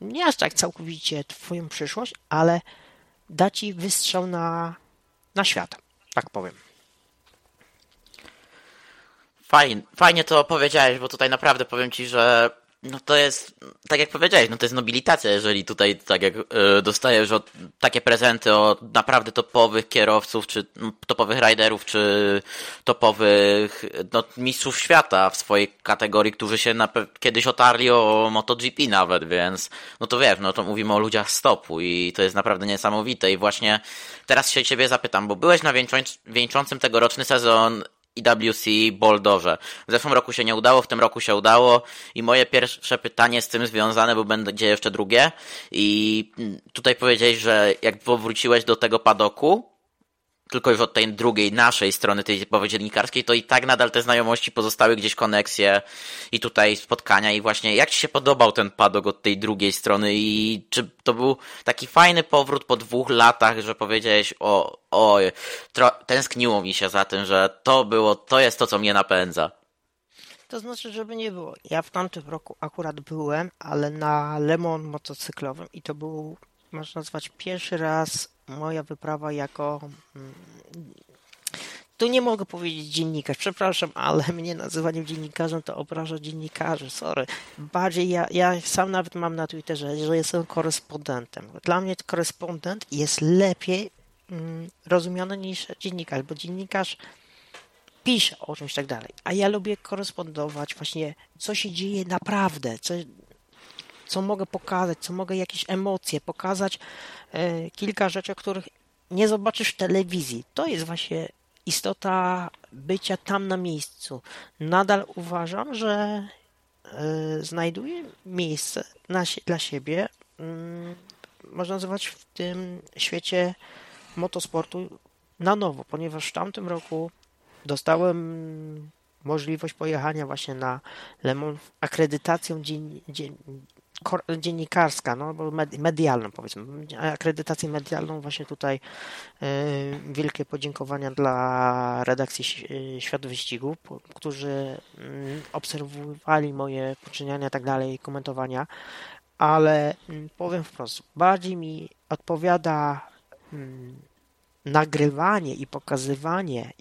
nie aż tak całkowicie twoją przyszłość, ale da ci wystrzał na, na świat, tak powiem. Fajnie, fajnie to powiedziałeś, bo tutaj naprawdę powiem ci, że no to jest, tak jak powiedziałeś, no to jest nobilitacja, jeżeli tutaj tak jak y, dostajesz od, takie prezenty od naprawdę topowych kierowców, czy topowych riderów, czy topowych no, mistrzów świata w swojej kategorii, którzy się na, kiedyś otarli o MotoGP nawet, więc no to wiesz, no to mówimy o ludziach z topu i to jest naprawdę niesamowite i właśnie teraz się ciebie zapytam, bo byłeś na wieńcząc, wieńczącym tegoroczny sezon I W C Boulderze. W zeszłym roku się nie udało, w tym roku się udało i moje pierwsze pytanie z tym związane, bo będzie jeszcze drugie i tutaj powiedziałeś, że jak powróciłeś do tego padoku, tylko już od tej drugiej, naszej strony, tej typowej dziennikarskiej, to i tak nadal te znajomości pozostały, gdzieś koneksje i tutaj spotkania. I właśnie jak Ci się podobał ten padok od tej drugiej strony i czy to był taki fajny powrót po dwóch latach, że powiedziałeś o, o tro- tęskniło mi się za tym, że to było, to jest to, co mnie napędza? To znaczy, żeby nie było. Ja w tamtym roku akurat byłem, ale na Le Mans motocyklowym i to był, można nazwać, pierwszy raz moja wyprawa jako... Tu nie mogę powiedzieć dziennikarz, przepraszam, ale mnie nazywaniem dziennikarzem to obraża dziennikarzy, sorry. Bardziej ja, ja sam nawet mam na Twitterze, że jestem korespondentem. Dla mnie korespondent jest lepiej mm, rozumiany niż dziennikarz, bo dziennikarz pisze o czymś tak dalej, a ja lubię korespondować właśnie, co się dzieje naprawdę, co... co mogę pokazać, co mogę jakieś emocje pokazać, e, kilka rzeczy, których nie zobaczysz w telewizji. To jest właśnie istota bycia tam na miejscu. Nadal uważam, że e, znajduję miejsce na, dla siebie, mm, można nazywać w tym świecie motosportu na nowo, ponieważ w tamtym roku dostałem możliwość pojechania właśnie na Le Mans akredytacją dzien, dzien, dziennikarska, no, bo medialną powiedzmy, akredytację medialną właśnie tutaj yy, wielkie podziękowania dla redakcji Świat Wyścigu, po, którzy yy, obserwowali moje poczynienia i tak dalej, komentowania, ale yy, powiem wprost, bardziej mi odpowiada yy, nagrywanie i pokazywanie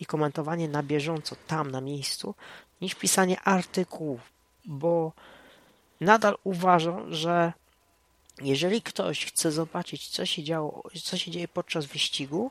i komentowanie na bieżąco tam na miejscu, niż pisanie artykułów, bo nadal uważam, że jeżeli ktoś chce zobaczyć, co się działo, co się dzieje podczas wyścigu,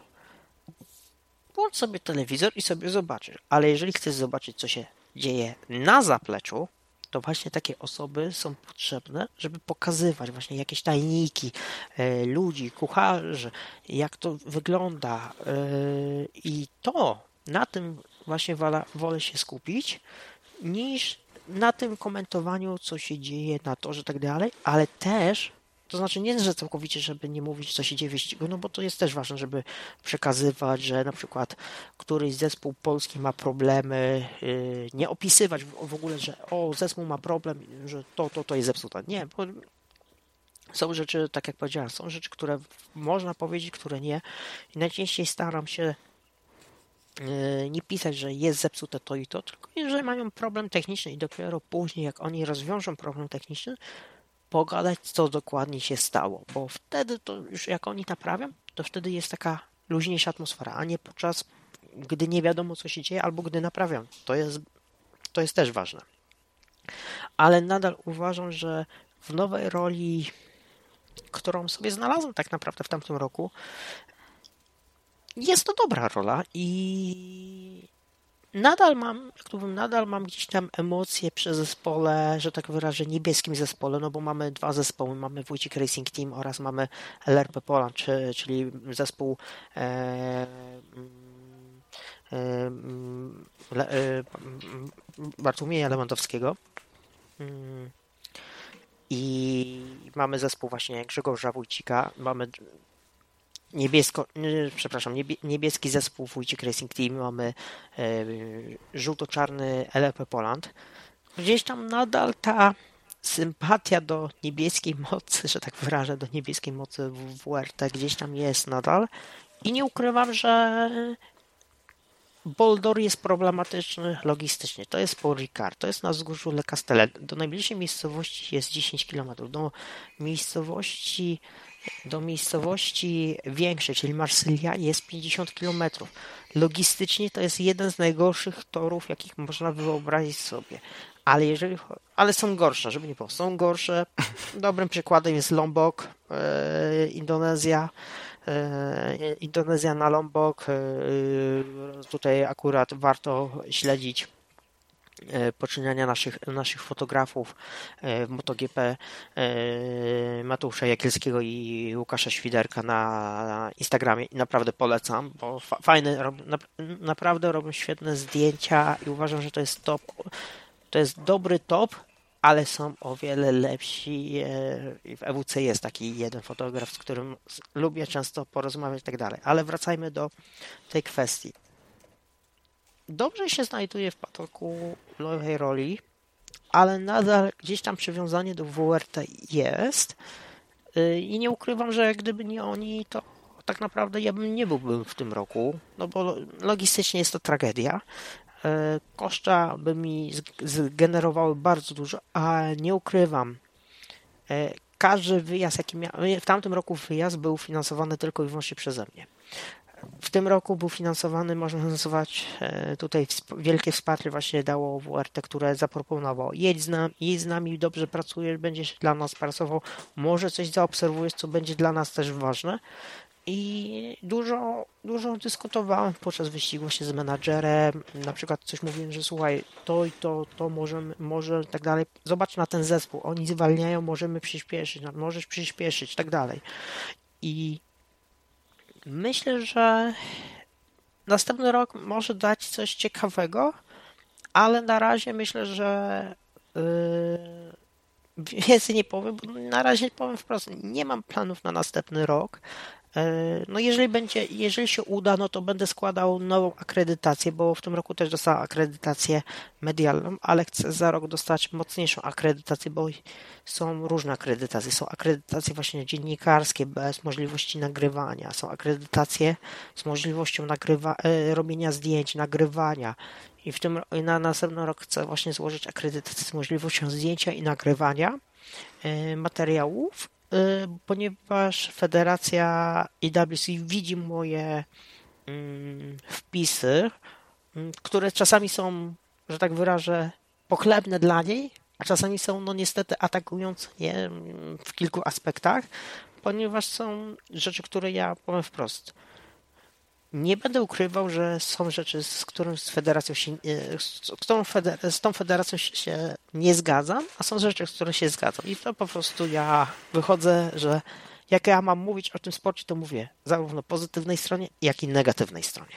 włącz sobie telewizor i sobie zobaczysz. Ale jeżeli chcesz zobaczyć, co się dzieje na zapleczu, to właśnie takie osoby są potrzebne, żeby pokazywać właśnie jakieś tajniki y, ludzi, kucharzy, jak to wygląda. Y, I to na tym właśnie wola, wolę się skupić, niż na tym komentowaniu, co się dzieje na torze i tak dalej, ale też, to znaczy nie, że całkowicie, żeby nie mówić, co się dzieje w wyścigu, no bo to jest też ważne, żeby przekazywać, że na przykład któryś zespół polski ma problemy, yy, nie opisywać w ogóle, że o, zespół ma problem, że to, to, to jest zepsute. Nie, bo są rzeczy, tak jak powiedziałem, są rzeczy, które można powiedzieć, które nie. I najczęściej staram się nie pisać, że jest zepsute to i to, tylko jeżeli mają problem techniczny i dopiero później, jak oni rozwiążą problem techniczny, pogadać, co dokładnie się stało, bo wtedy to już jak oni naprawią, to wtedy jest taka luźniejsza atmosfera, a nie podczas, gdy nie wiadomo, co się dzieje, albo gdy naprawią. To jest, to jest też ważne. Ale nadal uważam, że w nowej roli, którą sobie znalazłem tak naprawdę w tamtym roku, jest to dobra rola i nadal mam, jak to powiem, nadal mam gdzieś tam emocje przy zespole, że tak wyrażę, niebieskim zespole, no bo mamy dwa zespoły, mamy Wójcik Racing Team oraz mamy L R P Poland, czy, czyli zespół e, e, le, e, Bartłomieja Lewandowskiego. I mamy zespół właśnie Grzegorza Wójcika, mamy Niebiesko, przepraszam, niebie, niebieski zespół Wójcik Racing Team, mamy y, żółto-czarny L R P Poland. Gdzieś tam nadal ta sympatia do niebieskiej mocy, że tak wyrażę, do niebieskiej mocy W R T gdzieś tam jest nadal. I nie ukrywam, że Boldor jest problematyczny logistycznie. To jest Paul Ricard, to jest na wzgórzu Le Castellet. Do najbliższej miejscowości jest dziesięć kilometrów. Do miejscowości do miejscowości większej, czyli Marsylia, jest pięćdziesiąt kilometrów. Logistycznie to jest jeden z najgorszych torów, jakich można wyobrazić sobie. Ale jeżeli, ale są gorsze, żeby nie było. Są gorsze. Dobrym przykładem jest Lombok, yy, Indonezja. Yy, Indonezja na Lombok. Yy, tutaj akurat warto śledzić poczyniania naszych, naszych fotografów w MotoGP, Mateusza Jakielskiego i Łukasza Świderka na Instagramie i naprawdę polecam, bo fa- fajne, naprawdę robią świetne zdjęcia i uważam, że to jest top, to jest dobry top, ale są o wiele lepsi. W E W C jest taki jeden fotograf, z którym lubię często porozmawiać i tak dalej. Ale wracajmy do tej kwestii. Dobrze się znajduje w patoku lewej roli, ale nadal gdzieś tam przywiązanie do W R T jest i nie ukrywam, że gdyby nie oni, to tak naprawdę ja bym nie byłbym w tym roku, no bo logistycznie jest to tragedia. Koszta by mi zgenerowały bardzo dużo, a nie ukrywam. Każdy wyjazd, jaki miałem, w tamtym roku wyjazd był finansowany tylko i wyłącznie przeze mnie. W tym roku był finansowany, można nazywać, tutaj wielkie wsparcie właśnie dało W R T, które zaproponowało: jedź z nami, jedź z nami, dobrze pracujesz, będziesz dla nas pracował, może coś zaobserwujesz, co będzie dla nas też ważne. I dużo, dużo dyskutowałem podczas wyścigu się z menadżerem, na przykład coś mówiłem, że słuchaj, to i to, to możemy, może tak dalej, zobacz na ten zespół, oni zwalniają, możemy przyspieszyć, możesz przyspieszyć, tak dalej. I myślę, że następny rok może dać coś ciekawego, ale na razie myślę, że yy, więcej nie powiem, bo na razie powiem wprost, nie mam planów na następny rok. Yy, no jeżeli będzie, jeżeli się uda, no to będę składał nową akredytację, bo w tym roku też dostałem akredytację medialną, ale chcę za rok dostać mocniejszą akredytację, bo są różne akredytacje. Są akredytacje właśnie dziennikarskie bez możliwości nagrywania, są akredytacje z możliwością nagrywa, e, robienia zdjęć, nagrywania i w tym, na następny rok chcę właśnie złożyć akredytację z możliwością zdjęcia i nagrywania e, materiałów, e, ponieważ federacja I W C widzi moje mm, wpisy, m, które czasami są, że tak wyrażę, pochlebne dla niej, a czasami są, no niestety, atakujące je w kilku aspektach, ponieważ są rzeczy, które ja powiem wprost. Nie będę ukrywał, że są rzeczy, z którym z federacją się, z tą, feder- z tą federacją się nie zgadzam, a są rzeczy, z którymi się zgadzam. I to po prostu ja wychodzę, że jak ja mam mówić o tym sporcie, to mówię zarówno pozytywnej stronie, jak i negatywnej stronie.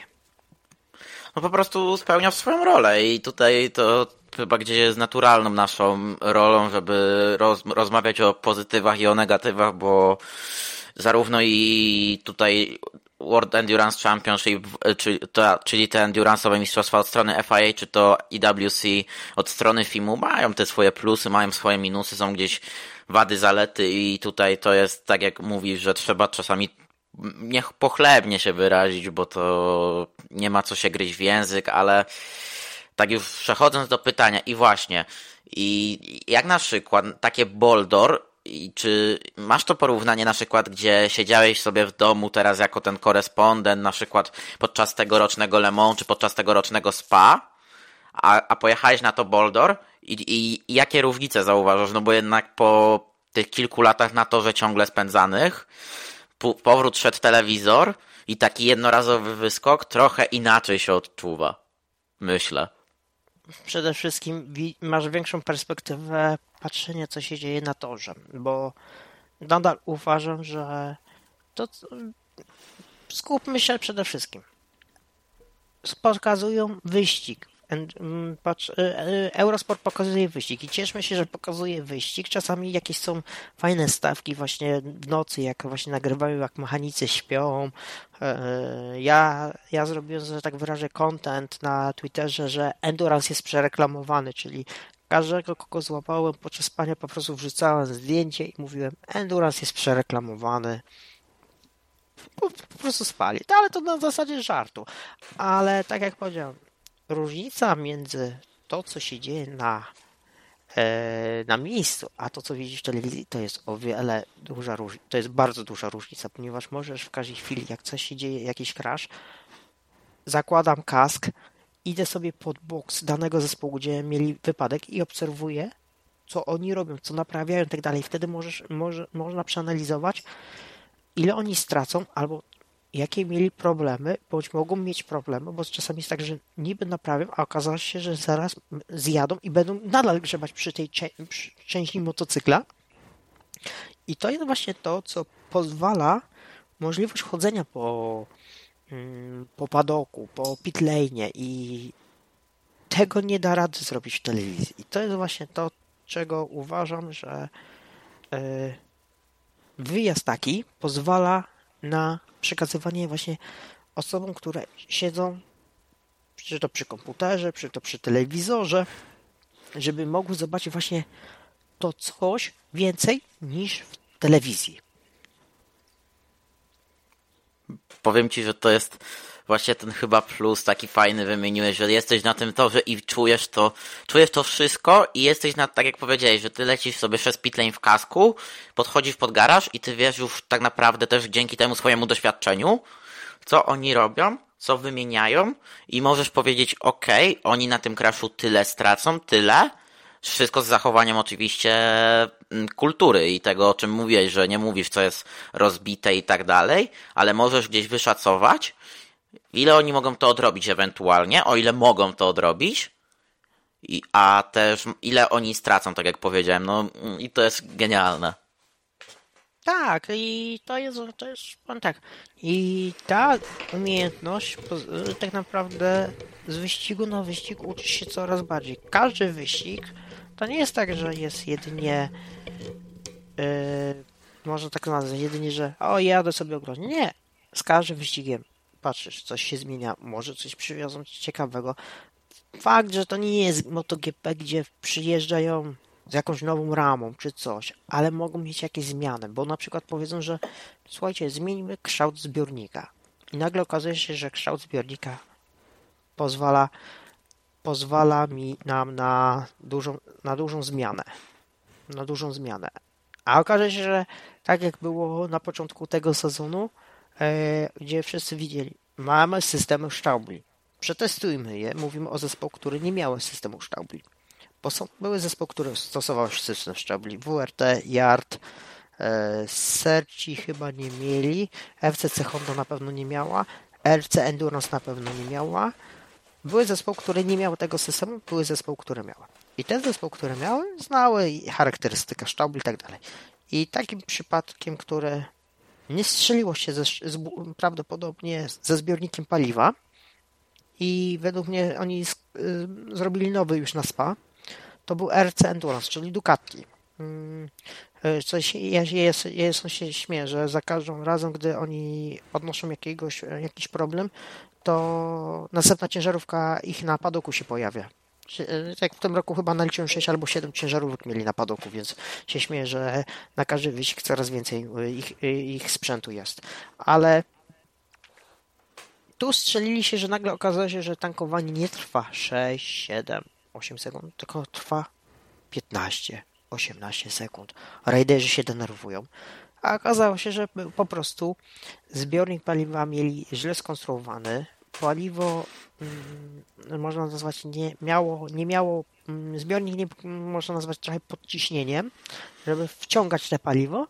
No po prostu spełniał swoją rolę i tutaj to chyba gdzieś jest naturalną naszą rolą, żeby roz, rozmawiać o pozytywach i o negatywach, bo zarówno i tutaj World Endurance Championship, czyli, to, czyli te endurance'owe mistrzostwa od strony F I A, czy to I W C od strony F I M-u mają te swoje plusy, mają swoje minusy, są gdzieś wady, zalety i tutaj to jest tak jak mówisz, że trzeba czasami niech pochlebnie się wyrazić, bo to nie ma co się gryźć w język, ale tak już przechodząc do pytania i właśnie, i jak na przykład takie Boulder, i czy masz to porównanie na przykład, gdzie siedziałeś sobie w domu teraz jako ten korespondent, na przykład podczas tegorocznego Le Mans, czy podczas tegorocznego Spa, a, a pojechałeś na to Boulder i, i, i jakie różnice zauważasz, no bo jednak po tych kilku latach na torze ciągle spędzanych, powrót przed telewizor i taki jednorazowy wyskok trochę inaczej się odczuwa, myślę. Przede wszystkim masz większą perspektywę patrzenia, co się dzieje na torze, bo nadal uważam, że to skupmy się przede wszystkim. Pokazują wyścig. Patrz, Eurosport pokazuje wyścig i cieszmy się, że pokazuje wyścig. Czasami jakieś są fajne stawki właśnie w nocy, jak właśnie nagrywają, jak mechanicy śpią. Ja, ja zrobiłem, że tak wyrażę, content na Twitterze, że Endurance jest przereklamowany, czyli każdego, kogo złapałem podczas spania, po prostu wrzucałem zdjęcie i mówiłem: Endurance jest przereklamowany. Po, po prostu spali. To, ale to na zasadzie żartu. Ale tak jak powiedziałem, różnica między to, co się dzieje na, e, na miejscu, a to, co widzisz w telewizji, to jest o wiele duża różnica. To jest bardzo duża różnica, ponieważ możesz w każdej chwili, jak coś się dzieje, jakiś crash, zakładam kask, idę sobie pod boks danego zespołu, gdzie mieli wypadek i obserwuję, co oni robią, co naprawiają i tak dalej. Wtedy możesz, może, można przeanalizować, ile oni stracą, albo jakie mieli problemy, bądź mogą mieć problemy, bo czasami jest tak, że niby naprawią, a okazało się, że zaraz zjadą i będą nadal grzebać przy tej cze- przy części motocykla. I to jest właśnie to, co pozwala możliwość chodzenia po, po padoku, po pit lane i tego nie da rady zrobić w telewizji. I to jest właśnie to, czego uważam, że wyjazd taki pozwala na przekazywanie właśnie osobom, które siedzą czy to przy komputerze, czy to przy telewizorze, żeby mogły zobaczyć właśnie to coś więcej niż w telewizji. Powiem Ci, że to jest właśnie ten chyba plus taki fajny wymieniłeś, że jesteś na tym torze i czujesz to, czujesz to wszystko i jesteś na, tak jak powiedziałeś, że ty lecisz sobie przez pitlane w kasku, podchodzisz pod garaż i ty wiesz już tak naprawdę też dzięki temu swojemu doświadczeniu, co oni robią, co wymieniają i możesz powiedzieć, ok, oni na tym crashu tyle stracą, tyle, wszystko z zachowaniem oczywiście kultury i tego, o czym mówiłeś, że nie mówisz, co jest rozbite i tak dalej, ale możesz gdzieś wyszacować, ile oni mogą to odrobić ewentualnie, o ile mogą to odrobić, i, a też ile oni stracą, tak jak powiedziałem, no i to jest genialne. Tak, i to jest, to jest tak. I ta umiejętność tak naprawdę z wyścigu na wyścig uczy się coraz bardziej. Każdy wyścig to nie jest tak, że jest jedynie yy, można tak nazwać, jedynie, że o, jadę sobie ogrodzie. Nie, z każdym wyścigiem patrzysz, coś się zmienia, może coś przywiozą ciekawego. Fakt, że to nie jest MotoGP, gdzie przyjeżdżają z jakąś nową ramą czy coś, ale mogą mieć jakieś zmiany, bo na przykład powiedzą, że słuchajcie, zmieńmy kształt zbiornika. I nagle okazuje się, że kształt zbiornika pozwala, pozwala mi nam na dużą, na dużą zmianę. Na dużą zmianę. A okaże się, że tak jak było na początku tego sezonu, yy, gdzie wszyscy widzieli, mamy systemy sztaubli. Przetestujmy je. Mówimy o zespołu, który nie miał systemu sztaubli. Bo są, były zespoły, które stosowały system szczebli. W R T, Yard, e, Serci chyba nie mieli, F C C Honda na pewno nie miała, R C Endurance na pewno nie miała. Były zespoły, które nie miały tego systemu, były zespoły, które miały. I te zespoły, które miały, znały charakterystykę szczebli i tak dalej. I takim przypadkiem, które nie strzeliło się ze, z, prawdopodobnie ze zbiornikiem paliwa i według mnie oni z, y, zrobili nowy już na S P A, to był R C Endurance, czyli Ducati. Coś, ja, ja, ja się śmieję, że za każdym razem, gdy oni odnoszą jakiegoś, jakiś problem, to następna ciężarówka ich na padoku się pojawia. Tak w tym roku chyba naliczyłem sześć albo siedem ciężarówek mieli na padoku, więc się śmieję, że na każdy wyścig coraz więcej ich, ich sprzętu jest. Ale tu strzelili się, że nagle okazało się, że tankowanie nie trwa sześć, siedem, osiem sekund, tylko trwa piętnaście, osiemnaście sekund. Rajderzy się denerwują. A okazało się, że po prostu zbiornik paliwa mieli źle skonstruowany. Paliwo mm, można nazwać nie miało, nie miało mm, zbiornik nie, można nazwać trochę pod ciśnieniem, żeby wciągać te paliwo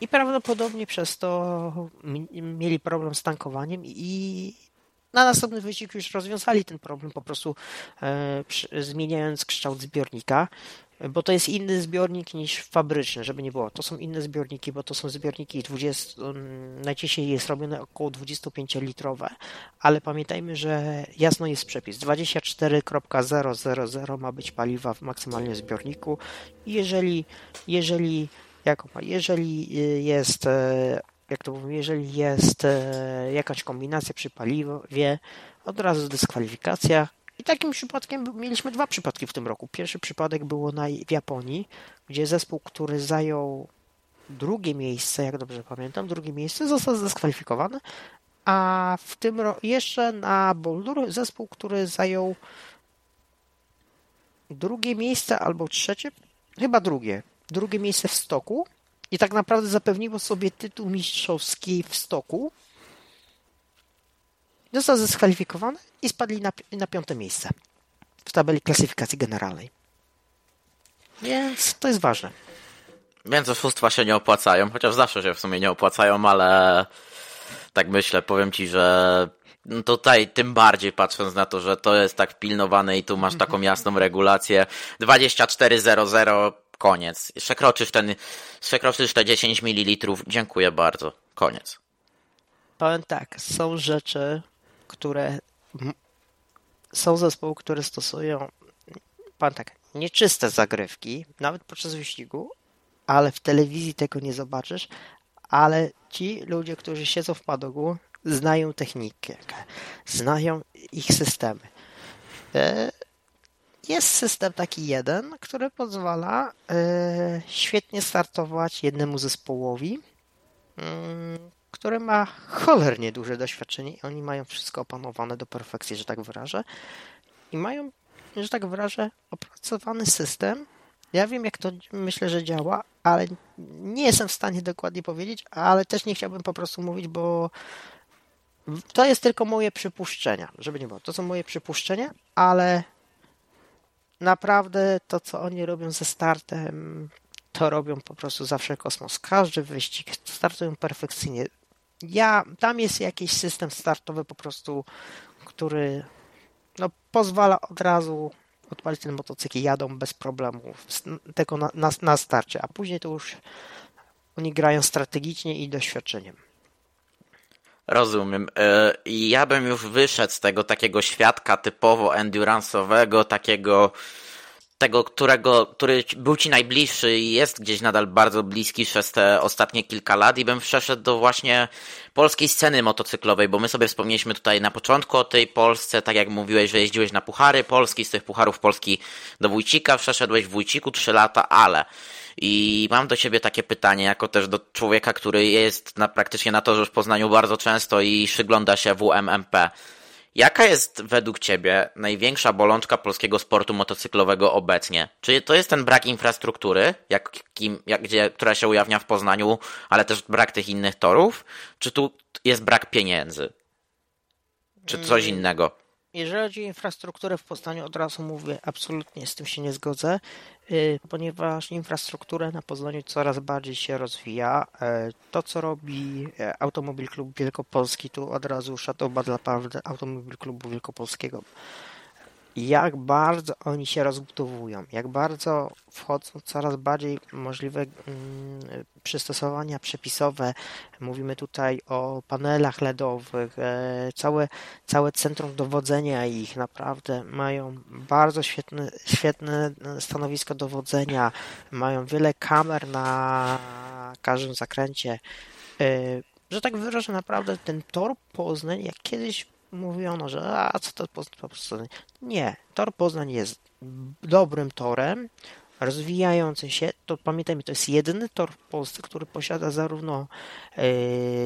i prawdopodobnie przez to m- mieli problem z tankowaniem i na następny wyścig już rozwiązali ten problem, po prostu e, przy, zmieniając kształt zbiornika, bo to jest inny zbiornik niż fabryczny, żeby nie było. To są inne zbiorniki, bo to są zbiorniki dwudziestu, um, najczęściej jest robione około dwudziestopięciolitrowe, ale pamiętajmy, że jasno jest przepis. dwadzieścia cztery zero zero zero ma być paliwa w maksymalnym zbiorniku. Jeżeli, jeżeli, jako, jeżeli jest... E, jak to mówię, jeżeli jest e, jakaś kombinacja przy paliwie, od razu dyskwalifikacja. I takim przypadkiem mieliśmy dwa przypadki w tym roku. Pierwszy przypadek było na, w Japonii, gdzie zespół, który zajął drugie miejsce, jak dobrze pamiętam, drugie miejsce został zdyskwalifikowany, a w tym roku jeszcze na Boulder zespół, który zajął drugie miejsce albo trzecie, chyba drugie, drugie miejsce w stoku, i tak naprawdę zapewniło sobie tytuł mistrzowski w stoku. Został zdyskwalifikowany i spadli na, pi- na piąte miejsce w tabeli klasyfikacji generalnej. Więc to jest ważne. Więc oszustwa się nie opłacają, chociaż zawsze się w sumie nie opłacają, ale tak myślę, powiem Ci, że tutaj tym bardziej patrząc na to, że to jest tak pilnowane i tu masz taką jasną regulację. dwadzieścia cztery zero zero koniec. Przekroczysz ten, przekroczysz te dziesięć mililitrów. Dziękuję bardzo. Koniec. Powiem tak, są rzeczy, które... Są zespoły, które stosują... Powiem tak, nieczyste zagrywki, nawet podczas wyścigu, ale w telewizji tego nie zobaczysz, ale ci ludzie, którzy siedzą w padogu, znają technikę, znają ich systemy. Jest system taki jeden, który pozwala świetnie startować jednemu zespołowi, który ma cholernie duże doświadczenie i oni mają wszystko opanowane do perfekcji, że tak wyrażę. I mają, że tak wyrażę, opracowany system. Ja wiem, jak to myślę, że działa, ale nie jestem w stanie dokładnie powiedzieć, ale też nie chciałbym po prostu mówić, bo to jest tylko moje przypuszczenia, żeby nie było. To są moje przypuszczenia, ale naprawdę to, co oni robią ze startem, to robią po prostu zawsze kosmos. Każdy wyścig startują perfekcyjnie. Ja, tam jest jakiś system startowy po prostu, który no, pozwala od razu odpalić ten motocykl i jadą bez problemu tego na, na, na starcie, a później to już oni grają strategicznie i doświadczeniem. Rozumiem. I ja bym już wyszedł z tego takiego świadka typowo endurance'owego, takiego tego, którego, który był ci najbliższy i jest gdzieś nadal bardzo bliski przez te ostatnie kilka lat i bym przeszedł do właśnie polskiej sceny motocyklowej, bo my sobie wspomnieliśmy tutaj na początku o tej Polsce, tak jak mówiłeś, że jeździłeś na Puchary Polski, z tych Pucharów Polski do Wójcika, przeszedłeś w Wójciku trzy lata, ale... I mam do ciebie takie pytanie, jako też do człowieka, który jest na, praktycznie na torze w Poznaniu bardzo często i przygląda się W M M P. Jaka jest według ciebie największa bolączka polskiego sportu motocyklowego obecnie? Czy to jest ten brak infrastruktury, jak, kim, jak, gdzie, która się ujawnia w Poznaniu, ale też brak tych innych torów? Czy tu jest brak pieniędzy? Czy coś innego? Jeżeli chodzi o infrastrukturę w Poznaniu, od razu mówię, absolutnie z tym się nie zgodzę, ponieważ infrastruktura na Poznaniu coraz bardziej się rozwija. To, co robi Automobil Klub Wielkopolski, tu od razu szatoba dla Automobil Klubu Wielkopolskiego. Jak bardzo oni się rozbudowują, jak bardzo wchodzą coraz bardziej możliwe przystosowania przepisowe. Mówimy tutaj o panelach L E D owych, całe, całe centrum dowodzenia ich naprawdę mają bardzo świetne, świetne stanowisko dowodzenia, mają wiele kamer na każdym zakręcie. Że tak wyrażę, naprawdę ten Tor Poznań, jak kiedyś mówiono, że a co to po prostu... Nie, Tor Poznań jest dobrym torem, rozwijający się. To pamiętajmy, to jest jedyny tor w Polsce, który posiada zarówno y,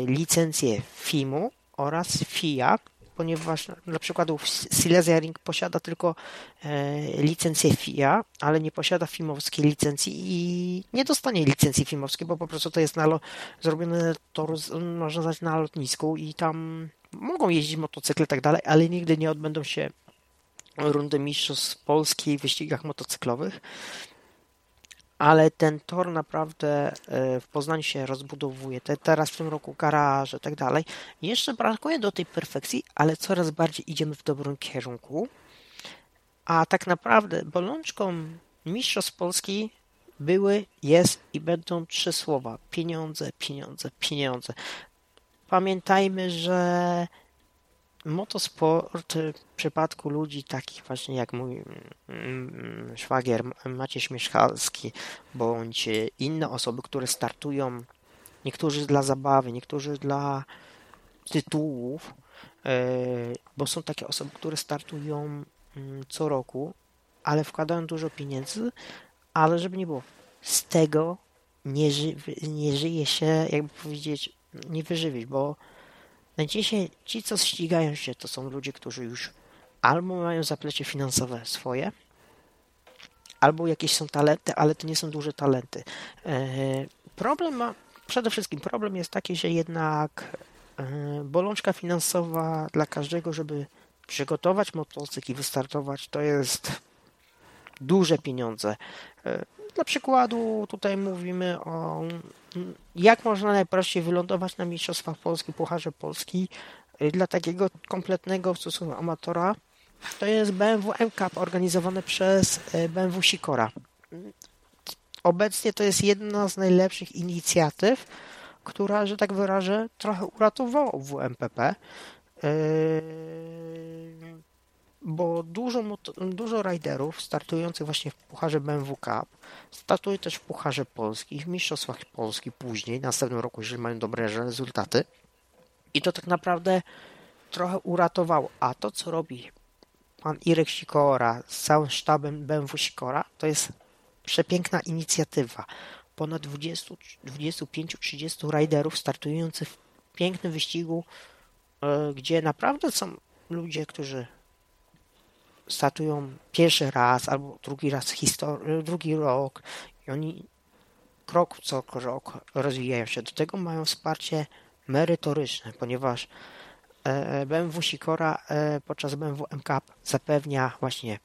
licencję fimu oraz F I A, ponieważ dla przykładu Silesia Ring posiada tylko y, licencję F I A, ale nie posiada fimowskiej licencji i nie dostanie licencji fimowskiej, bo po prostu to jest na lo- zrobione tor, można znać, na lotnisku i tam mogą jeździć motocykle i tak dalej, ale nigdy nie odbędą się rundy mistrzostw Polski w wyścigach motocyklowych. Ale ten tor naprawdę w Poznaniu się rozbudowuje. Te, teraz w tym roku garaże i tak dalej. Jeszcze brakuje do tej perfekcji, ale coraz bardziej idziemy w dobrym kierunku. A tak naprawdę bolączką mistrzostw Polski były, jest i będą trzy słowa. Pieniądze, pieniądze, pieniądze. Pamiętajmy, że motosport w przypadku ludzi takich właśnie jak mój szwagier Maciej Śmieszkalski bądź inne osoby, które startują, niektórzy dla zabawy, niektórzy dla tytułów, bo są takie osoby, które startują co roku, ale wkładają dużo pieniędzy, ale żeby nie było, z tego nie, ży- nie żyje się, jakby powiedzieć, nie wyżywić, bo najczęściej ci, co ścigają się, to są ludzie, którzy już albo mają zaplecze finansowe swoje, albo jakieś są talenty, ale to nie są duże talenty. Problem ma, przede wszystkim problem jest taki, że jednak bolączka finansowa dla każdego, żeby przygotować motocykl i wystartować, to jest duże pieniądze. Dla przykładu tutaj mówimy o jak można najprościej wylądować na Mistrzostwach Polski, Pucharze Polski dla takiego kompletnego w stosunku amatora. To jest B M W M-Cup organizowane przez B M W Sikora. Obecnie to jest jedna z najlepszych inicjatyw, która, że tak wyrażę, trochę uratowała W M P P. bo dużo, dużo rajderów startujących właśnie w Pucharze B M W Cup startuje też w Pucharze Polski, w Mistrzostwach Polski później, następnym roku, jeżeli mają dobre rezultaty. I to tak naprawdę trochę uratowało. A to, co robi pan Irek Sikora z całym sztabem B M W Sikora, to jest przepiękna inicjatywa. Ponad dwadzieścia, dwadzieścia pięć do trzydziestu rajderów startujących w pięknym wyścigu, gdzie naprawdę są ludzie, którzy startują pierwszy raz albo drugi raz histor- drugi rok i oni krok co krok rozwijają się. Do tego mają wsparcie merytoryczne, ponieważ B M W Sikora podczas B M W M-Cup zapewnia właśnie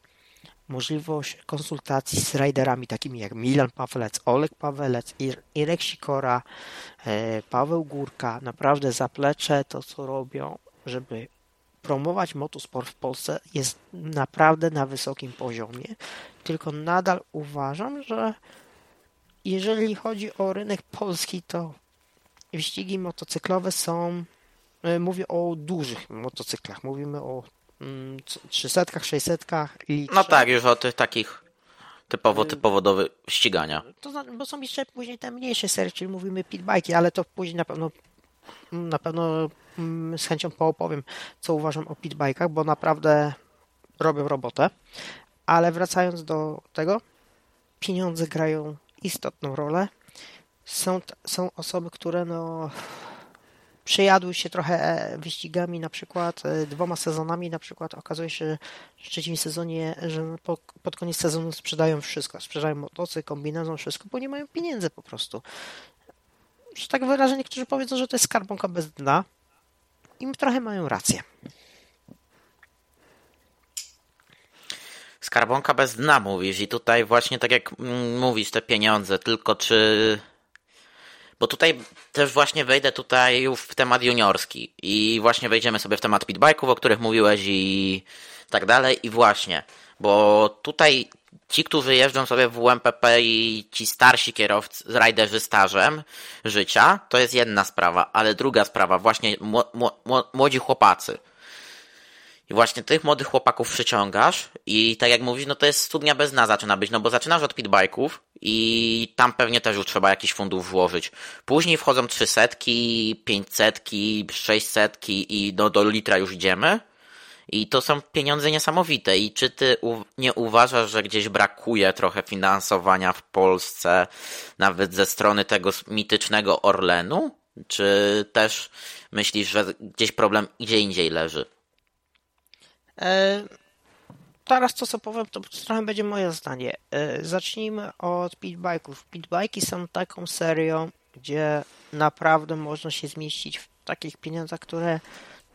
możliwość konsultacji z riderami takimi jak Milan Pawelec, Olek Pawelec, Irek Sikora, Paweł Górka. Naprawdę zaplecze to, co robią, żeby promować motosport w Polsce, jest naprawdę na wysokim poziomie. Tylko nadal uważam, że jeżeli chodzi o rynek polski, to wyścigi motocyklowe są, mówię o dużych motocyklach, mówimy o trzysetkach, sześćsetkach i... No tak, już o tych takich typowo, typowo do ścigania. To, bo są jeszcze później te mniejsze serie, czyli mówimy pitbike'i, ale to później na pewno na pewno z chęcią poopowiem, co uważam o pitbike'ach, bo naprawdę robią robotę. Ale wracając do tego, pieniądze grają istotną rolę. Są, są osoby, które no... przejadły się trochę wyścigami, na przykład dwoma sezonami, na przykład okazuje się, że w trzecim sezonie, że po, pod koniec sezonu sprzedają wszystko, sprzedają motocykl, kombinezon, wszystko, bo nie mają pieniędzy po prostu. Że tak wyrażę, niektórzy powiedzą, że to jest skarbonka bez dna i trochę mają rację. Skarbonka bez dna mówisz i tutaj właśnie tak jak mówisz, te pieniądze, tylko czy... Bo tutaj też właśnie wejdę tutaj już w temat juniorski i właśnie wejdziemy sobie w temat pitbike'ów, o których mówiłeś i tak dalej i właśnie, bo tutaj ci, którzy jeżdżą sobie w W M P P i ci starsi kierowcy, rajderzy stażem życia, to jest jedna sprawa, ale druga sprawa, właśnie młodzi chłopacy. I właśnie tych młodych chłopaków przyciągasz i tak jak mówisz, no to jest studnia bez dna zaczyna być, no bo zaczynasz od pitbike'ów i tam pewnie też już trzeba jakiś fundusz włożyć. Później wchodzą trzysetki, pięćsetki, sześćsetki i do, do litra już idziemy i to są pieniądze niesamowite. I czy ty u, nie uważasz, że gdzieś brakuje trochę finansowania w Polsce nawet ze strony tego mitycznego Orlenu? Czy też myślisz, że gdzieś problem gdzie indziej leży? Teraz to, co powiem, to trochę będzie moje zdanie. Zacznijmy od pitbike'ów. Pitbike'i są taką serią, gdzie naprawdę można się zmieścić w takich pieniądzach, które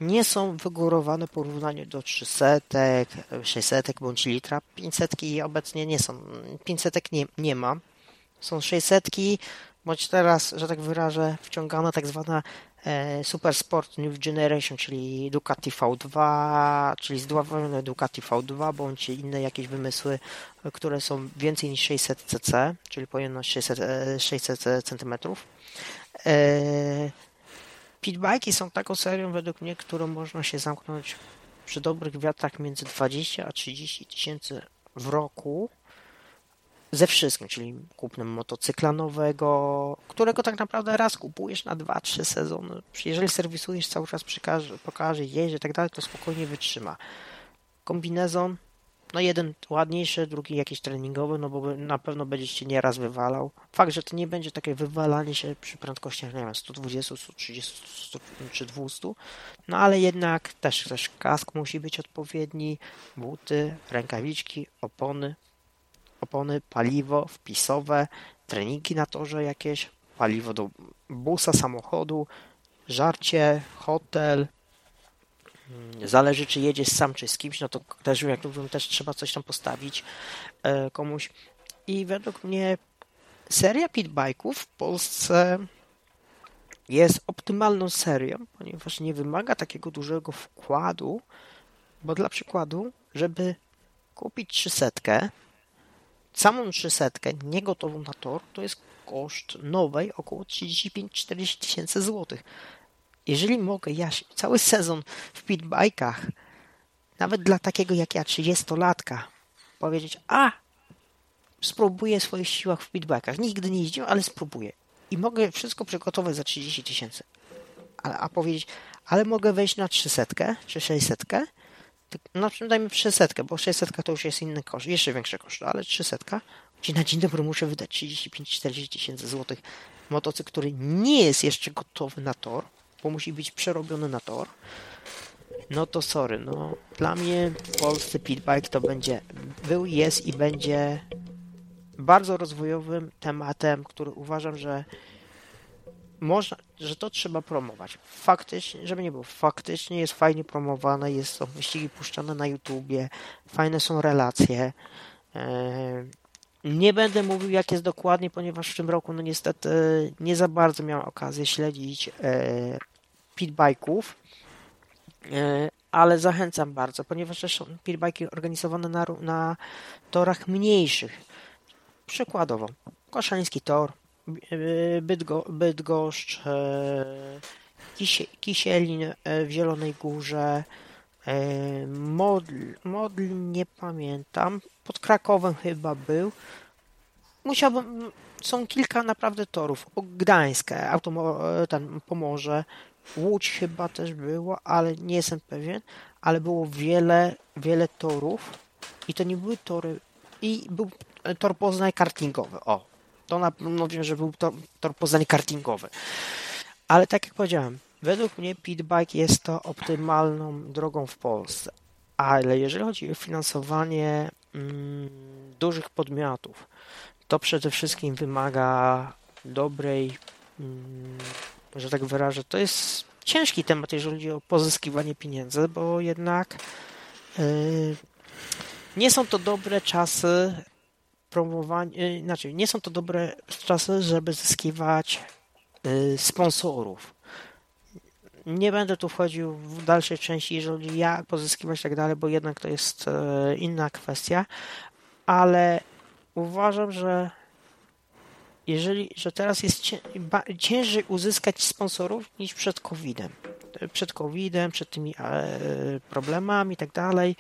nie są wygórowane w porównaniu do trzysetek, sześćsetek bądź litra. Pięćsetki obecnie nie są. Pięćsetek nie, nie ma. Są sześćsetki, bądź teraz, że tak wyrażę, wciągana tak zwana Super Sport New Generation, czyli Ducati V dwa, czyli zdławione Ducati V dwa, bądź inne jakieś wymysły, które są więcej niż sześćset centymetrów, czyli pojemność sześćset centymetrów. Pitbike'i są taką serią, według mnie, którą można się zamknąć przy dobrych wiatrach między dwadzieścia a trzydzieści tysięcy w roku. Ze wszystkim, czyli kupnem motocykla nowego, którego tak naprawdę raz kupujesz na dwa trzy sezony. Jeżeli serwisujesz cały czas, pokaże, pokaże jeździ i tak dalej, to spokojnie wytrzyma. Kombinezon, no jeden ładniejszy, drugi jakiś treningowy, no bo na pewno będziesz się nieraz wywalał. Fakt, że to nie będzie takie wywalanie się przy prędkościach, nie wiem, sto dwadzieścia, sto trzydzieści, sto czy dwieście, no ale jednak też, też kask musi być odpowiedni, buty, rękawiczki, opony, opony, paliwo wpisowe, treningi na torze jakieś, paliwo do busa, samochodu, żarcie, hotel. Zależy, czy jedziesz sam, czy z kimś, no to też, jak mówię, też trzeba coś tam postawić komuś. I według mnie seria pitbike'ów w Polsce jest optymalną serią, ponieważ nie wymaga takiego dużego wkładu, bo dla przykładu, żeby kupić trzysetkę, samą trzysetkę, niegotową na tor, to jest koszt nowej około trzydzieści pięć do czterdziestu tysięcy złotych. Jeżeli mogę, ja cały sezon w pitbike'ach nawet dla takiego jak ja, trzydziestolatka, powiedzieć, a spróbuję swoich siłach w pitbikach. Nigdy nie jeździłem, ale spróbuję. I mogę wszystko przygotować za trzydzieści tysięcy. A, a powiedzieć, ale mogę wejść na trzysetkę czy sześćsetkę. No dajmy trzysetkę, bo sześćsetka to już jest inny koszt, jeszcze większy koszt, ale trzysetka. Na dzień dobry muszę wydać trzydzieści pięć do czterdziestu tysięcy złotych. Motocykl, który nie jest jeszcze gotowy na tor, bo musi być przerobiony na tor. No to sorry, no dla mnie polscy pitbike to będzie, był, jest i będzie bardzo rozwojowym tematem, który uważam, że można, że to trzeba promować. Faktycznie, żeby nie było, faktycznie jest fajnie promowane, jest, są wyścigi puszczane na YouTubie, fajne są relacje. Nie będę mówił, jak jest dokładnie, ponieważ w tym roku, no niestety, nie za bardzo miałem okazję śledzić pitbike'ów, ale zachęcam bardzo, ponieważ też są pitbike'i organizowane na, na torach mniejszych. Przykładowo, Koszański Tor, Bydgo, Bydgoszcz, Kisie, Kisielin w Zielonej Górze, Modl, Modl nie pamiętam, pod Krakowem chyba był. Musiałbym, są kilka naprawdę torów, Gdańskie, automo, ten Pomorze, Łódź chyba też było, ale nie jestem pewien, ale było wiele, wiele torów i to nie były tory, i był Tor Poznań kartingowy, o, to na pewno wiem, że był tor, tor Poznań kartingowy, ale tak jak powiedziałem, według mnie pitbike jest to optymalną drogą w Polsce, ale jeżeli chodzi o finansowanie mm, dużych podmiotów, to przede wszystkim wymaga dobrej, mm, że tak wyrażę, to jest ciężki temat, jeżeli chodzi o pozyskiwanie pieniędzy, bo jednak yy, nie są to dobre czasy promowania, znaczy nie są to dobre czasy, żeby zyskiwać yy, sponsorów. Nie będę tu wchodził w dalszej części, jeżeli ja pozyskiwać i tak dalej, bo jednak to jest inna kwestia, ale uważam, że jeżeli, że teraz jest ciężej uzyskać sponsorów niż przed kowidem. Przed kowidem, przed tymi problemami i tak dalej.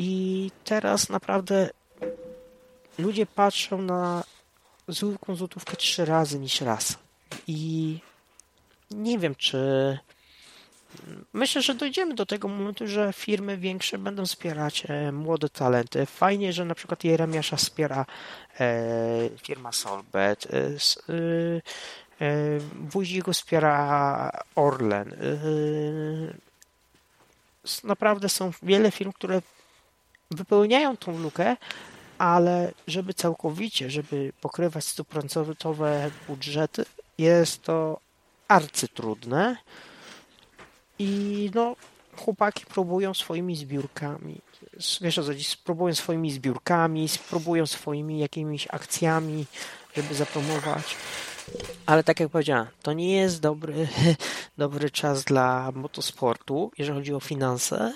I teraz naprawdę ludzie patrzą na zwykłą złotówkę trzy razy niż raz. I nie wiem, czy... Myślę, że dojdziemy do tego momentu, że firmy większe będą wspierać e, młode talenty. Fajnie, że na przykład Jeremiasza wspiera e, firma Solbet, e, e, Wójciku wspiera Orlen. E, naprawdę są wiele firm, które wypełniają tą lukę, ale żeby całkowicie, żeby pokrywać stuprocentowe budżety, jest to arcytrudne i no chłopaki próbują swoimi zbiórkami, wiesz, spróbują swoimi zbiórkami, spróbują swoimi jakimiś akcjami, żeby zapromować, ale tak jak powiedziałem, to nie jest dobry, dobry czas dla motosportu, jeżeli chodzi o finanse.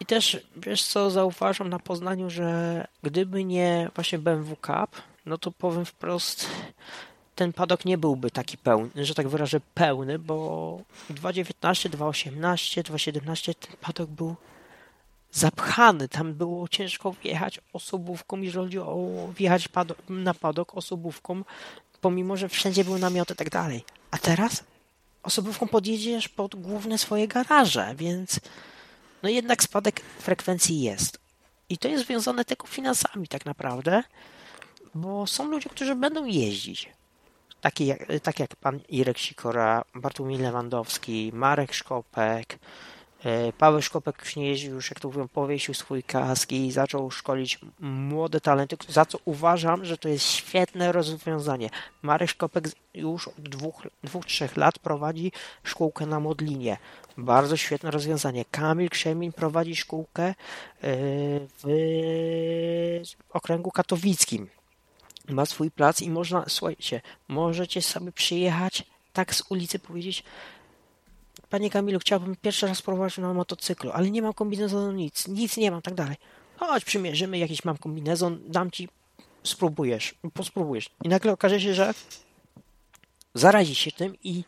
I też, wiesz co, zauważam na Poznaniu, że gdyby nie właśnie B M W Cup, no to powiem wprost, ten padok nie byłby taki pełny, że tak wyrażę, pełny, bo dwa dziewiętnaście, dwa osiemnaście, dwa siedemnaście ten padok był zapchany. Tam było ciężko wjechać osobówką, jeżeli chodzi o wjechać padok, na padok osobówką, pomimo że wszędzie były namioty i tak dalej. A teraz osobówką podjedziesz pod główne swoje garaże, więc no jednak spadek frekwencji jest. I to jest związane tylko finansami tak naprawdę, bo są ludzie, którzy będą jeździć. Taki jak, tak jak pan Irek Sikora, Bartłomiej Lewandowski, Marek Szkopek, Paweł Szkopek już nie jeździł, już jak to mówią, powiesił swój kask i zaczął szkolić młode talenty, za co uważam, że to jest świetne rozwiązanie. Marek Szkopek już od dwóch, dwóch trzech lat prowadzi szkółkę na Modlinie. Bardzo świetne rozwiązanie. Kamil Krzemień prowadzi szkółkę w okręgu katowickim. Ma swój plac i można, słuchajcie, możecie sobie przyjechać tak z ulicy, powiedzieć: panie Kamilu, chciałbym pierwszy raz prowadzić na motocyklu, ale nie mam kombinezonu, nic, nic nie mam, tak dalej. Chodź, przymierzymy, jakiś mam kombinezon, dam ci, spróbujesz, pospróbujesz. I nagle okaże się, że zarazi się tym i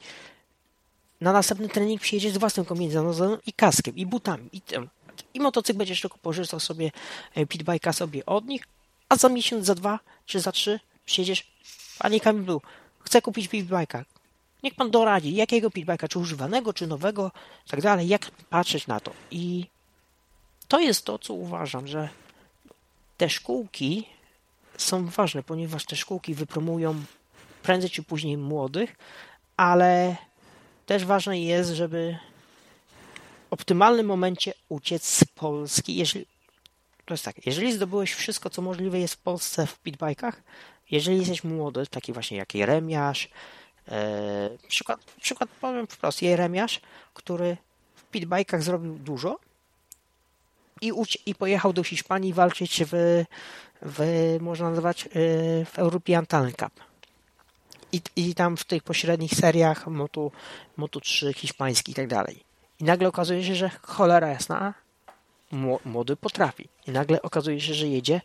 na następny trening przyjedzie z własnym kombinezonem i kaskiem, i butami, i tym. I motocykl będziesz tylko pożyczał sobie pitbike'a sobie od nich, a za miesiąc, za dwa, czy za trzy przyjedziesz. Panie Kamilu, chcę kupić pitbike'a. Niech pan doradzi, jakiego pitbike'a, czy używanego, czy nowego, i tak dalej, jak patrzeć na to. I to jest to, co uważam, że te szkółki są ważne, ponieważ te szkółki wypromują prędzej czy później młodych, ale też ważne jest, żeby w optymalnym momencie uciec z Polski. Jeżeli, to jest tak, jeżeli zdobyłeś wszystko, co możliwe jest w Polsce w pitbike'ach, jeżeli jesteś młody, taki właśnie jak Jeremiasz, Eee, przykład, przykład powiem wprost, Jeremiasz, który w pitbike'ach zrobił dużo i, ucie- i pojechał do Hiszpanii walczyć w, w można nazwać, yy, w European Talent Cup. I, I tam w tych pośrednich seriach Moto, Moto trzy hiszpański i tak dalej. I nagle okazuje się, że cholera jasna, młody potrafi. I nagle okazuje się, że jedzie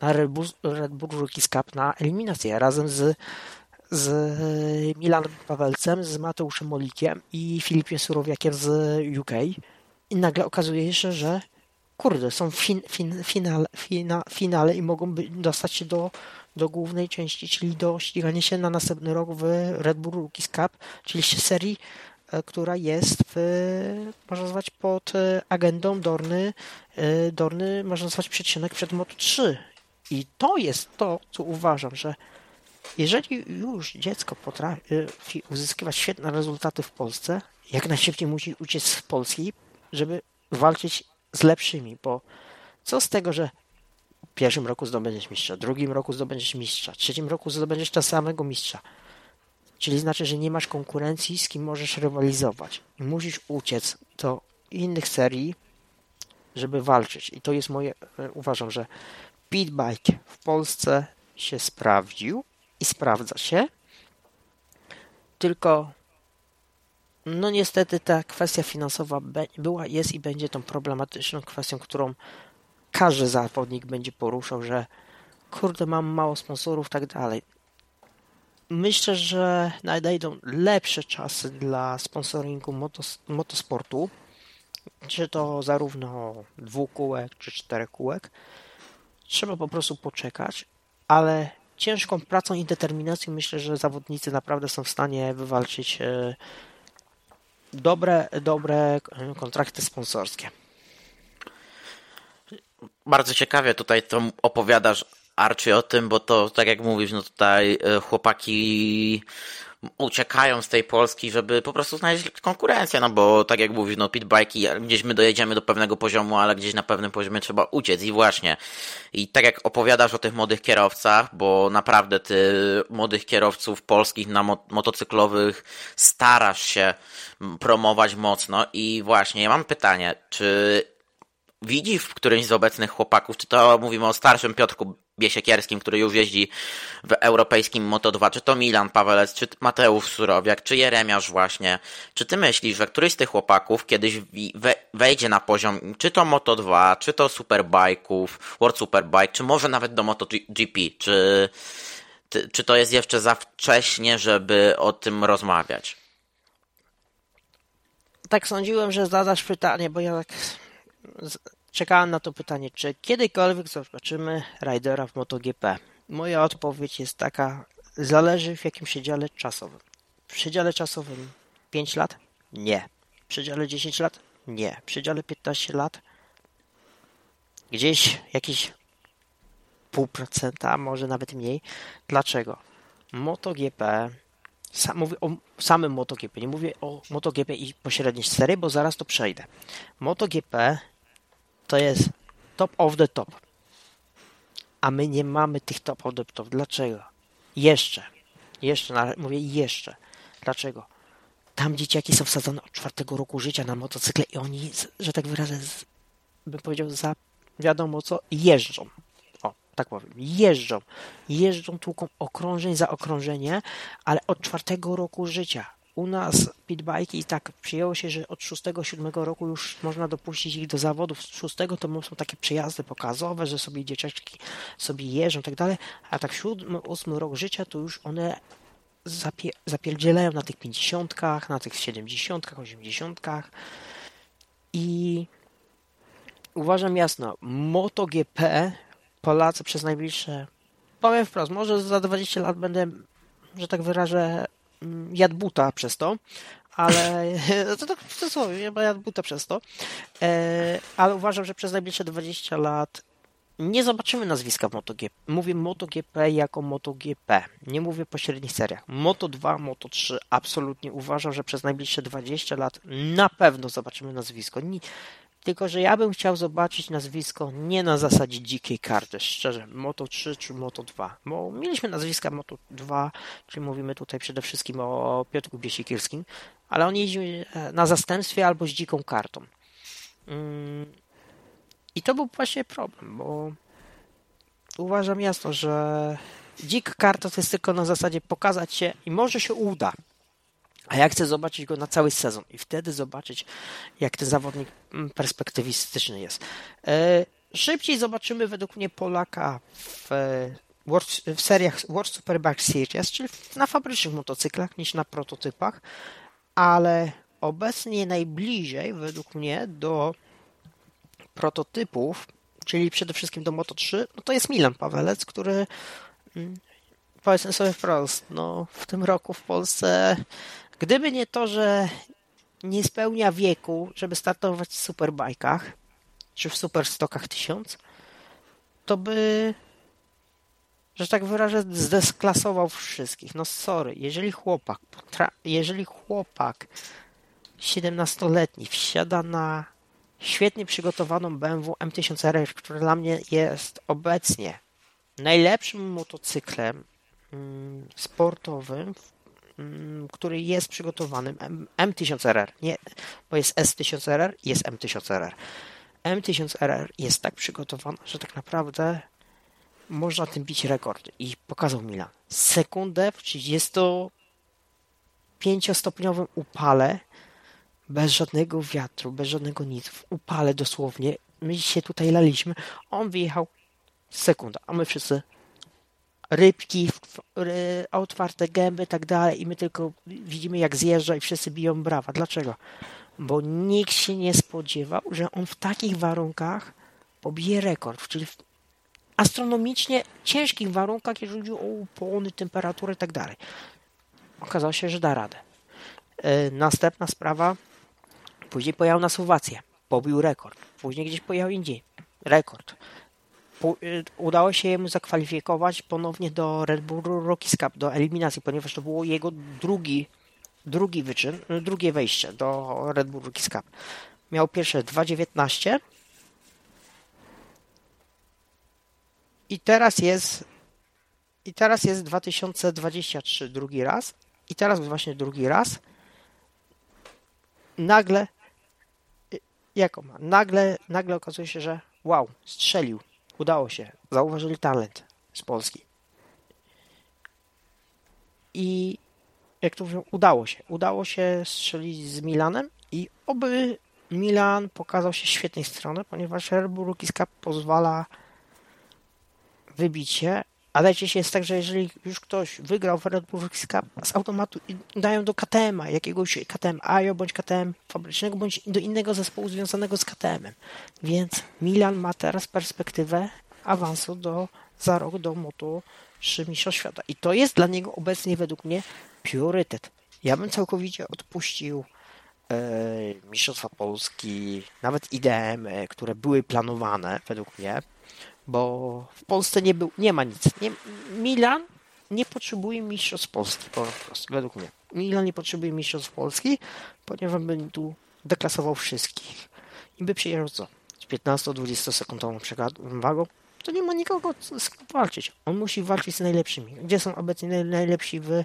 na Red Bull, Red Bull Rookies Cup na eliminację razem z z Milanem Pawelcem, z Mateuszem Molikiem i Filipiem Surowiakiem z U K i nagle okazuje się, że kurde, są w fin, fin, finale, fina, finale i mogą by, dostać się do, do głównej części, czyli do ścigania się na następny rok w Red Bull Rookies Cup, czyli serii, która jest w, można nazwać pod agendą Dorny, Dorny można nazwać przedsionek przed Moto trzy i to jest to, co uważam, że jeżeli już dziecko potrafi uzyskiwać świetne rezultaty w Polsce, jak najszybciej musi uciec z Polski, żeby walczyć z lepszymi, bo co z tego, że w pierwszym roku zdobędziesz mistrza, w drugim roku zdobędziesz mistrza, w trzecim roku zdobędziesz tego samego mistrza. Czyli znaczy, że nie masz konkurencji, z kim możesz rywalizować. I musisz uciec do innych serii, żeby walczyć. I to jest moje, uważam, że pitbike w Polsce się sprawdził. I sprawdza się, tylko no niestety ta kwestia finansowa be, była, jest i będzie tą problematyczną kwestią, którą każdy zawodnik będzie poruszał, że kurde, mam mało sponsorów, tak dalej. Myślę, że nadejdą lepsze czasy dla sponsoringu motos, motosportu, czy to zarówno dwukółek, czy czterech kółek. Trzeba po prostu poczekać, ale ciężką pracą i determinacją myślę, że zawodnicy naprawdę są w stanie wywalczyć dobre, dobre kontrakty sponsorskie. Bardzo ciekawie tutaj to opowiadasz, Archie, o tym, bo to tak jak mówisz, no tutaj chłopaki uciekają z tej Polski, żeby po prostu znaleźć konkurencję, no bo tak jak mówisz, no pitbajki, gdzieś my dojedziemy do pewnego poziomu, ale gdzieś na pewnym poziomie trzeba uciec i właśnie. I tak jak opowiadasz o tych młodych kierowcach, bo naprawdę ty młodych kierowców polskich na mo- motocyklowych starasz się promować mocno i właśnie ja mam pytanie, czy widzisz w którymś z obecnych chłopaków, czy to mówimy o starszym Piotrku Biesiekielskim, który już jeździ w europejskim Moto dwa, czy to Milan Pawelec, czy Mateusz Surowiak, czy Jeremiasz właśnie. Czy ty myślisz, że któryś z tych chłopaków kiedyś wejdzie na poziom, czy to Moto dwa, czy to Superbike'ów, World Superbike, czy może nawet do MotoGP? Czy, ty, czy to jest jeszcze za wcześnie, żeby o tym rozmawiać? Tak sądziłem, że zadasz pytanie, bo ja tak czekałem na to pytanie, czy kiedykolwiek zobaczymy rajdera w MotoGP? Moja odpowiedź jest taka, zależy w jakim przedziale czasowym. W przedziale czasowym pięć lat? Nie. W przedziale dziesięć lat? Nie. W przedziale piętnaście lat? Gdzieś jakieś pół procenta, może nawet mniej. Dlaczego? MotoGP, sam, mówię o samym MotoGP, nie mówię o MotoGP i pośredniej serii, bo zaraz to przejdę. MotoGP to jest top of the top. A my nie mamy tych top of the top. Dlaczego? Jeszcze. Jeszcze, mówię jeszcze. Dlaczego? Tam dzieciaki są wsadzone od czwartego roku życia na motocykle i oni, że tak wyrażę, bym powiedział, za wiadomo co, jeżdżą. O, tak powiem. Jeżdżą. Jeżdżą tłuką okrążeń za okrążenie, ale od czwartego roku życia. U nas pitbajki i tak przyjęło się, że od szóstego siódmego roku już można dopuścić ich do zawodów. Z szóstego to są takie przejazdy pokazowe, że sobie dzieciaczki sobie jeżdżą i tak dalej, a tak siódmy, ósmy rok życia to już one zapie, zapierdzielają na tych pięćdziesiątkach, na tych siedemdziesiątkach, osiemdziesiątkach i uważam jasno, MotoGP Polacy przez najbliższe, powiem wprost, może za dwadzieścia lat będę, że tak wyrażę, jadł buta przez to, ale to tak w cudzysłowie, jadł buta przez to, ale uważam, że przez najbliższe dwadzieścia lat nie zobaczymy nazwiska w MotoGP. Mówię MotoGP jako MotoGP. Nie mówię o pośrednich seriach. Moto dwa, Moto trzy. Absolutnie uważam, że przez najbliższe dwadzieścia lat na pewno zobaczymy nazwisko. Nie, tylko, że ja bym chciał zobaczyć nazwisko nie na zasadzie dzikiej karty. Szczerze, Moto trzy czy Moto dwa. Bo mieliśmy nazwiska Moto dwa, czyli mówimy tutaj przede wszystkim o Piotrku Biesikirskim, ale on jeździł na zastępstwie albo z dziką kartą. Hmm. I to był właśnie problem, bo uważam jasno, że dzika karta to jest tylko na zasadzie pokazać się i może się uda, a ja chcę zobaczyć go na cały sezon i wtedy zobaczyć, jak ten zawodnik perspektywistyczny jest. Szybciej zobaczymy według mnie Polaka w, w seriach World Super Bike Series, czyli na fabrycznych motocyklach, niż na prototypach, ale obecnie najbliżej według mnie do prototypów, czyli przede wszystkim do Moto trzy, no to jest Milan Pawelec, który, powiedzmy sobie wprost, no w tym roku w Polsce, gdyby nie to, że nie spełnia wieku, żeby startować w superbajkach, czy w superstokach tysiąc, to by, że tak wyrażę, zdesklasował wszystkich. No sorry, jeżeli chłopak, jeżeli chłopak siedemnastoletni wsiada na świetnie przygotowaną B M W M tysiąc R R, która dla mnie jest obecnie najlepszym motocyklem sportowym, który jest przygotowany. M tysiąc R R, nie, bo jest S tysiąc R R i jest M tysiąc R R. M tysiąc R R jest tak przygotowana, że tak naprawdę można tym bić rekordy. I pokazał Milan. Sekundę w trzydziestopięciostopniowym upale, bez żadnego wiatru, bez żadnego nic, w upale dosłownie, my się tutaj laliśmy, on wyjechał sekunda, a my wszyscy rybki, ry, otwarte gęby i tak dalej i my tylko widzimy, jak zjeżdża i wszyscy biją brawa. Dlaczego? Bo nikt się nie spodziewał, że on w takich warunkach pobije rekord, czyli w astronomicznie ciężkich warunkach, jeżeli chodzi o upłony, temperaturę i tak dalej. Okazało się, że da radę. Yy, następna sprawa, później pojechał na Słowację, pobił rekord, później gdzieś pojechał indziej, rekord. Po, y, udało się jemu zakwalifikować ponownie do Red Bull Rookies Cup, do eliminacji, ponieważ to było jego drugi, drugi wyczyn, drugie wejście do Red Bull Rookies Cup. Miał pierwsze dwa dziewiętnaście i teraz jest i teraz jest dwa tysiące dwadzieścia trzy drugi raz i teraz właśnie drugi raz. Nagle, jaką ma? Nagle, nagle okazuje się, że wow, strzelił, udało się, zauważyli talent z Polski. I jak to mówią, udało się, udało się strzelić z Milanem i oby Milan pokazał się z świetnej strony, ponieważ Red Bull Rookies Cup pozwala wybić się, ale przecież jest tak, że jeżeli już ktoś wygrał w Red Bull Rookies Cup, z automatu dają do K T M-a, jakiegoś K T M A J O bądź K T M fabrycznego, bądź do innego zespołu związanego z K T M-em. Więc Milan ma teraz perspektywę awansu do, za rok do Moto trzy Mistrzostw Świata. I to jest dla niego obecnie według mnie priorytet. Ja bym całkowicie odpuścił yy, Mistrzostwa Polski, nawet I D M-y, które były planowane według mnie, bo w Polsce nie, był, nie ma nic. Nie, Milan nie potrzebuje mistrzostw Polski, po prostu, według mnie. Milan nie potrzebuje mistrzostw Polski, ponieważ by tu deklasował wszystkich. I by przyjeżdżał co? Z piętnasto-dwudziestosekundową przewagą, to nie ma nikogo z kim walczyć. On musi walczyć z najlepszymi. Gdzie są obecnie najlepsi w, e,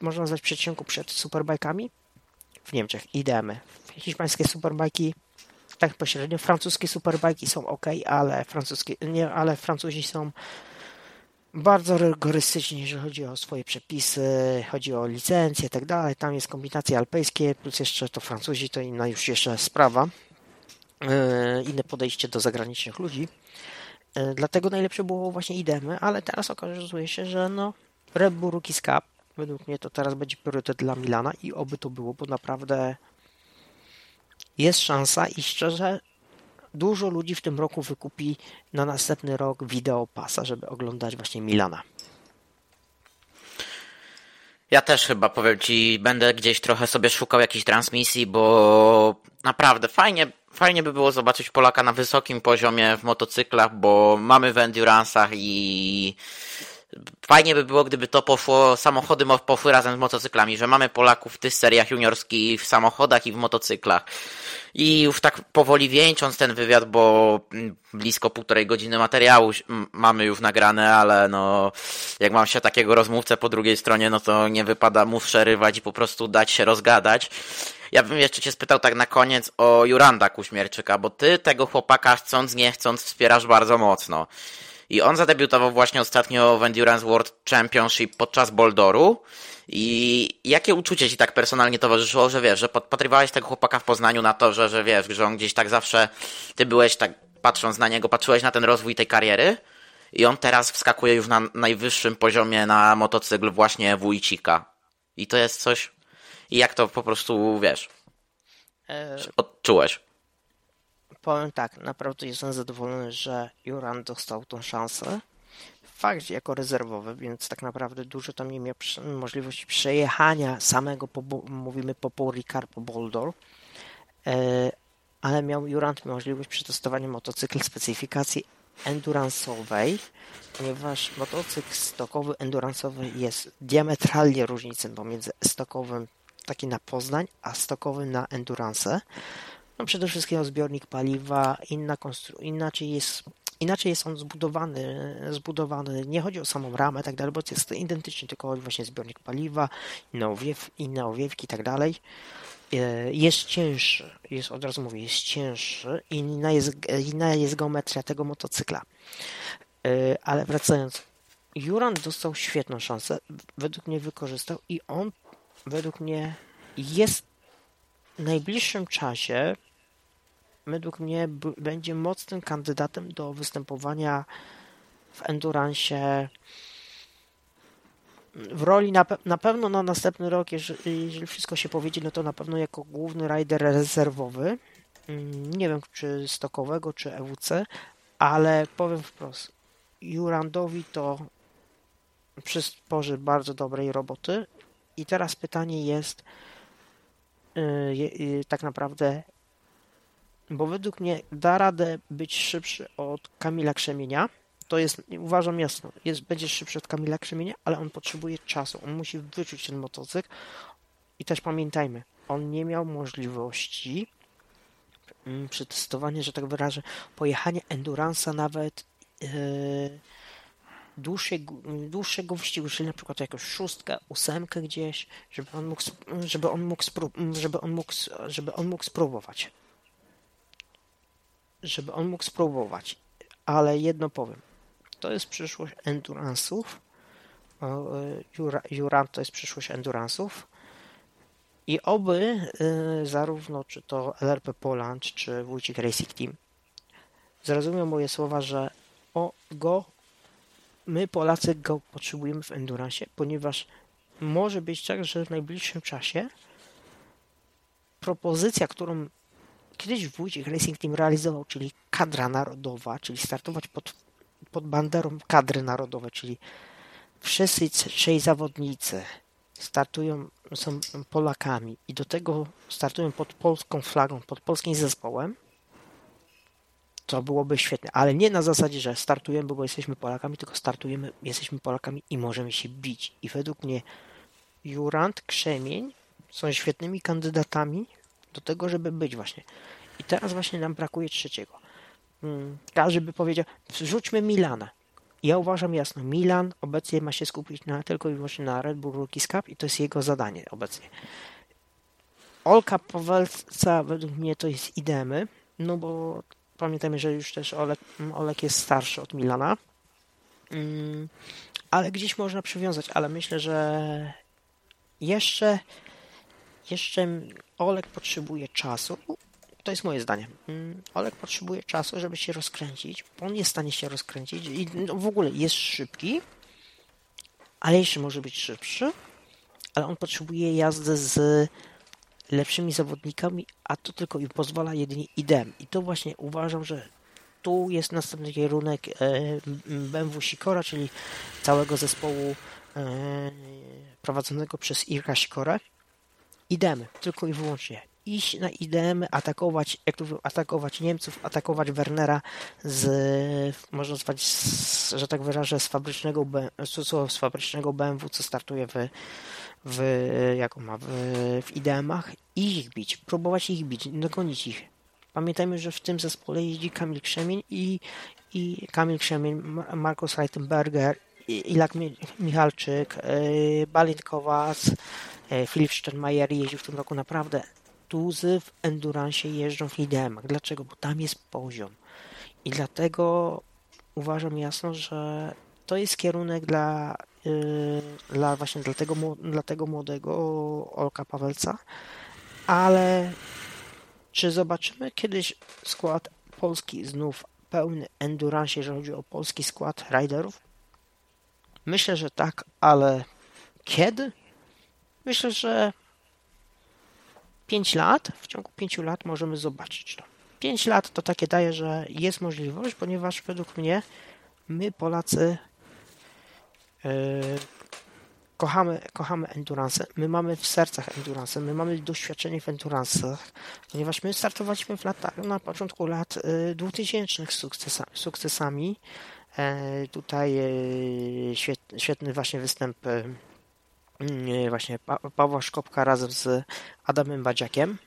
można nazwać, przeciągu przed superbajkami? W Niemczech. I D M-y. Hiszpańskie superbajki tak pośrednio, francuskie superbajki są ok, ale, francuskie, nie, ale Francuzi są bardzo rygorystyczni, jeżeli chodzi o swoje przepisy, chodzi o licencje i tak dalej. Tam jest kombinacje alpejskie, plus jeszcze to Francuzi, to inna już jeszcze sprawa. Yy, inne podejście do zagranicznych ludzi. Yy, dlatego najlepsze było właśnie I D M-y, ale teraz okazuje się, że no, Red Bull Rookies Cup Według mnie to teraz będzie priorytet dla Milana i oby to było, bo naprawdę jest szansa i szczerze dużo ludzi w tym roku wykupi na następny rok wideopasa, żeby oglądać właśnie Milana. Ja też chyba, powiem Ci, będę gdzieś trochę sobie szukał jakichś transmisji, bo naprawdę fajnie, fajnie by było zobaczyć Polaka na wysokim poziomie w motocyklach, bo mamy w Endurance'ach i fajnie by było, gdyby to poszło, samochody poszły razem z motocyklami, że mamy Polaków w tych seriach juniorskich w samochodach i w motocyklach. I już tak powoli wieńcząc ten wywiad, bo blisko półtorej godziny materiału mamy już nagrane, ale no jak mam się takiego rozmówcę po drugiej stronie, no to nie wypada mu przerywać i po prostu dać się rozgadać. Ja bym jeszcze Cię spytał tak na koniec o Juranda Kuśmierczyka, bo Ty tego chłopaka chcąc nie chcąc wspierasz bardzo mocno. I on zadebiutował właśnie ostatnio w Endurance World Championship podczas Boldoru. I jakie uczucie Ci tak personalnie towarzyszyło, że wiesz, że podpatrywałeś tego chłopaka w Poznaniu na to, że, że wiesz, że on gdzieś tak zawsze, Ty byłeś tak patrząc na niego, patrzyłeś na ten rozwój tej kariery i on teraz wskakuje już na najwyższym poziomie na motocykl właśnie Wójcika. I to jest coś, i jak to po prostu, wiesz, odczułeś? Powiem tak, naprawdę jestem zadowolony, że Juran dostał tą szansę. Fakt jako rezerwowy, więc tak naprawdę dużo tam nie miał możliwości przejechania samego, po, mówimy po Paul Ricard, po Boulder, ale miał Juran możliwość przetestowania motocykl specyfikacji endurance'owej, ponieważ motocykl stokowy endurance'owy jest diametralnie różnicą pomiędzy stokowym, taki na Poznań, a stokowym na endurance. No przede wszystkim zbiornik paliwa, inna konstru- inaczej, jest, inaczej jest on zbudowany, zbudowany, nie chodzi o samą ramę i tak dalej, bo jest identyczny, tylko chodzi właśnie o zbiornik paliwa, inne, owiew, inne owiewki i tak dalej. Jest cięższy, jest, od razu mówię, jest cięższy, inna jest, inna jest geometria tego motocykla. Ale wracając, Juran dostał świetną szansę, według mnie wykorzystał i on według mnie jest w najbliższym czasie według mnie b- będzie mocnym kandydatem do występowania w Endurance w roli na, pe- na pewno na następny rok, jeżeli, jeżeli wszystko się powiedzie, no to na pewno jako główny rider rezerwowy, nie wiem czy stokowego, czy E W C, ale powiem wprost, Jurandowi to przysporzy bardzo dobrej roboty i teraz pytanie jest tak naprawdę, bo według mnie da radę być szybszy od Kamila Krzemienia, to jest, uważam jasno, jest, będzie szybszy od Kamila Krzemienia, ale on potrzebuje czasu, on musi wyczuć ten motocykl i też pamiętajmy, on nie miał możliwości przetestowania, że tak wyrażę, pojechania endurance'a nawet yy, Dłuższego, dłuższego wyścigu, czyli na przykład jakąś szóstkę, ósemkę gdzieś, żeby on mógł, żeby on mógł, sprób- żeby on mógł, żeby on mógł spróbować. Żeby on mógł spróbować. Ale jedno powiem. To jest przyszłość endurance'ów. Jura, Juran to jest przyszłość endurance'ów. I oby yy, zarówno czy to L R P Poland, czy Wójcik Racing Team zrozumiał moje słowa, że o go my Polacy go potrzebujemy w Endurance, ponieważ może być tak, że w najbliższym czasie propozycja, którą kiedyś Wójcik Racing Team realizował, czyli kadra narodowa, czyli startować pod, pod banderą kadry narodowej, czyli wszyscy trzej zawodnicy startują, są Polakami i do tego startują pod polską flagą, pod polskim zespołem, to byłoby świetne, ale nie na zasadzie, że startujemy, bo jesteśmy Polakami, tylko startujemy, jesteśmy Polakami i możemy się bić. I według mnie Jurand, Krzemień są świetnymi kandydatami do tego, żeby być właśnie. I teraz właśnie nam brakuje trzeciego. Każdy by powiedział, rzućmy Milana. Ja uważam jasno, Milan obecnie ma się skupić na, tylko i wyłącznie na Red Bull Rookies Cup i to jest jego zadanie obecnie. Olka Pawelca według mnie to jest idemy, no bo pamiętajmy, że już też Olek, Olek jest starszy od Milana, mm, ale gdzieś można przywiązać, ale myślę, że jeszcze, jeszcze Olek potrzebuje czasu, to jest moje zdanie, mm, Olek potrzebuje czasu, żeby się rozkręcić, on jest w stanie się rozkręcić i w ogóle jest szybki, ale jeszcze może być szybszy ale on potrzebuje jazdy z lepszymi zawodnikami, a to tylko im pozwala jedynie idem. I to właśnie uważam, że tu jest następny kierunek B M W Sikora, czyli całego zespołu prowadzonego przez Irka Sikora. Idemy, tylko i wyłącznie. Iść na idemy, atakować, jak to mówią, atakować Niemców, atakować Wernera z, można zwać, z, że tak wyrażę, z fabrycznego, z fabrycznego B M W, co startuje w, w, jak on ma, w, w idemach i ich bić, próbować ich bić, dogonić ich. Pamiętajmy, że w tym zespole jeździ Kamil Krzemień i, i Kamil Krzemień, Markus Reitenberger, Ilak Michalczyk, Balint Kowac, Filip Sternmajer jeździł w tym roku naprawdę. Tuzy w Endurance jeżdżą w idemach. Dlaczego? Bo tam jest poziom. I dlatego uważam jasno, że to jest kierunek dla, yy, dla właśnie dla tego, dla tego młodego Olka Pawelca. Ale czy zobaczymy kiedyś skład polski znów pełny Endurance, jeżeli chodzi o polski skład riderów? Myślę, że tak, ale kiedy? Myślę, że pięć lat, w ciągu pięciu lat możemy zobaczyć to. pięć lat to takie daje, że jest możliwość, ponieważ według mnie my Polacy yy, kochamy, kochamy endurance. My mamy w sercach endurance, my mamy doświadczenie w endurance, ponieważ my startowaliśmy w latach, na początku lat yy, dwutysięcznych z sukcesami. sukcesami. Yy, tutaj yy, świetny, świetny właśnie występ yy, właśnie pa- Pawła Szkopka razem z Adamem Badziakiem.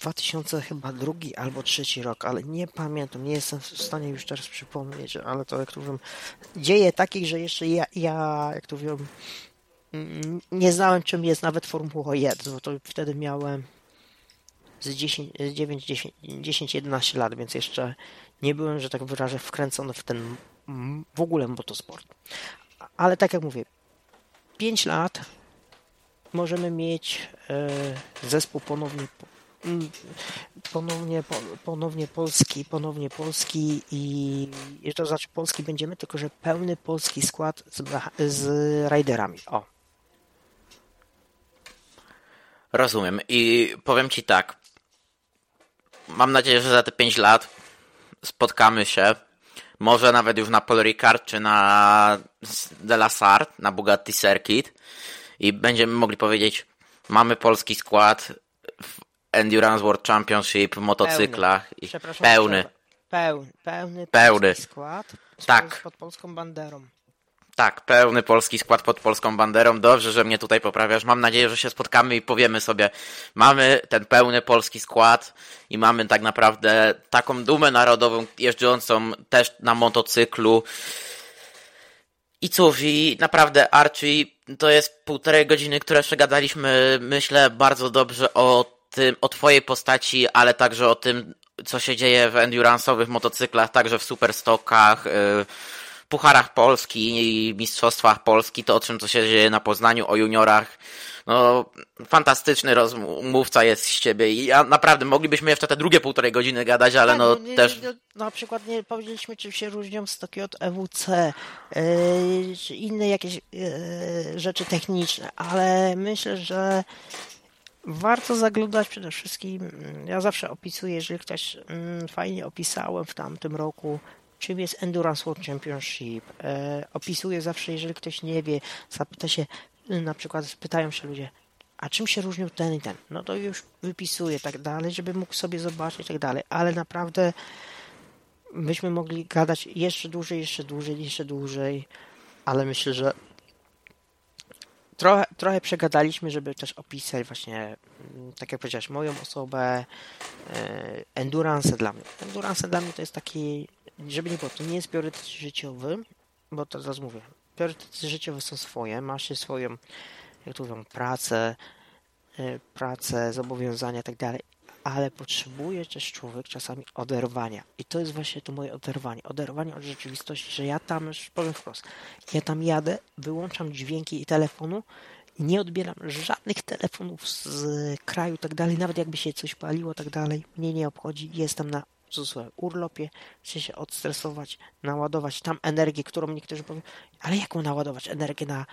dwa tysiące chyba drugi albo trzeci rok, ale nie pamiętam, nie jestem w stanie już teraz przypomnieć, ale to, jak to mówią, dzieje takich, że jeszcze ja, ja jak to mówią, nie znałem, czym jest nawet Formuła jeden, bo to wtedy miałem z dziewięć do jedenastu lat, więc jeszcze nie byłem, że tak wyrażę, wkręcony w ten w ogóle motosport. Ale tak jak mówię, pięć lat możemy mieć y, zespół ponownie, ponownie, ponownie polski, ponownie polski i, i to znaczy polski będziemy, tylko że pełny polski skład z, z riderami. O. Rozumiem i powiem Ci tak, mam nadzieję, że za te pięć lat spotkamy się. Może nawet już na Paul Ricard czy na De La Sarre, na Bugatti Circuit i będziemy mogli powiedzieć, mamy polski skład w Endurance World Championship w motocyklach. Pełny. I pełny. Pełny. Pełny. Pełny polski skład tak. Pod polską banderą. Tak, pełny polski skład pod polską banderą. Dobrze, że mnie tutaj poprawiasz. Mam nadzieję, że się spotkamy i powiemy sobie, mamy ten pełny polski skład i mamy tak naprawdę taką dumę narodową jeżdżącą też na motocyklu. I cóż, i naprawdę Archie, to jest półtorej godziny, które przegadaliśmy, myślę, bardzo dobrze o tym, o twojej postaci, ale także o tym, co się dzieje w endurance'owych motocyklach, także w superstockach, yy, pucharach Polski i mistrzostwach Polski, to o czym co się dzieje na Poznaniu, o juniorach. No, fantastyczny rozmówca jest z ciebie i ja naprawdę moglibyśmy jeszcze te drugie półtorej godziny gadać, ale tak, no, no też... No, na przykład nie powiedzieliśmy, czym się różnią stoki od E W C, yy, czy inne jakieś yy, rzeczy techniczne, ale myślę, że warto zaglądać przede wszystkim, ja zawsze opisuję, jeżeli ktoś yy, fajnie opisałem w tamtym roku, czym jest Endurance World Championship. E, opisuję zawsze, jeżeli ktoś nie wie, zapyta się, na przykład pytają się ludzie, a czym się różnił ten i ten? No to już wypisuję tak dalej, żeby mógł sobie zobaczyć tak dalej, ale naprawdę byśmy mogli gadać jeszcze dłużej, jeszcze dłużej, jeszcze dłużej, ale myślę, że trochę, trochę przegadaliśmy, żeby też opisać właśnie, tak jak powiedziałeś, moją osobę, e, endurance dla mnie. Endurance dla mnie to jest taki, żeby nie było, to nie jest priorytet życiowy, bo to zaraz mówię, priorytety życiowe są swoje, masz się swoją, jak to mówią, pracę, yy, pracę, zobowiązania i tak dalej, ale potrzebuje też człowiek czasami oderwania i to jest właśnie to moje oderwanie, oderwanie od rzeczywistości, że ja tam, powiem wprost, ja tam jadę, wyłączam dźwięki i telefonu, nie odbieram żadnych telefonów z kraju i tak dalej, nawet jakby się coś paliło i tak dalej, mnie nie obchodzi, jestem na w urlopie, chcę się odstresować, naładować tam energię, którą niektórzy powiedzą, ale jak mu naładować energię na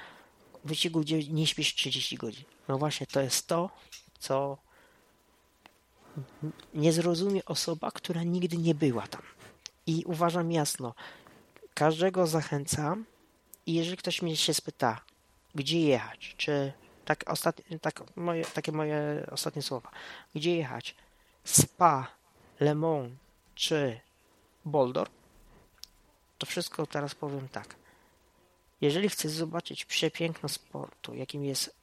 wyścigu, gdzie nie śpisz trzydzieści godzin. No właśnie, to jest to, co nie zrozumie osoba, która nigdy nie była tam. I uważam jasno, każdego zachęcam i jeżeli ktoś mnie się spyta, gdzie jechać, czy tak ostatnie, tak moje, takie moje ostatnie słowa, gdzie jechać, Spa, Le Mans czy Boulder, to wszystko teraz powiem tak. Jeżeli chcesz zobaczyć przepiękno sportu, jakim jest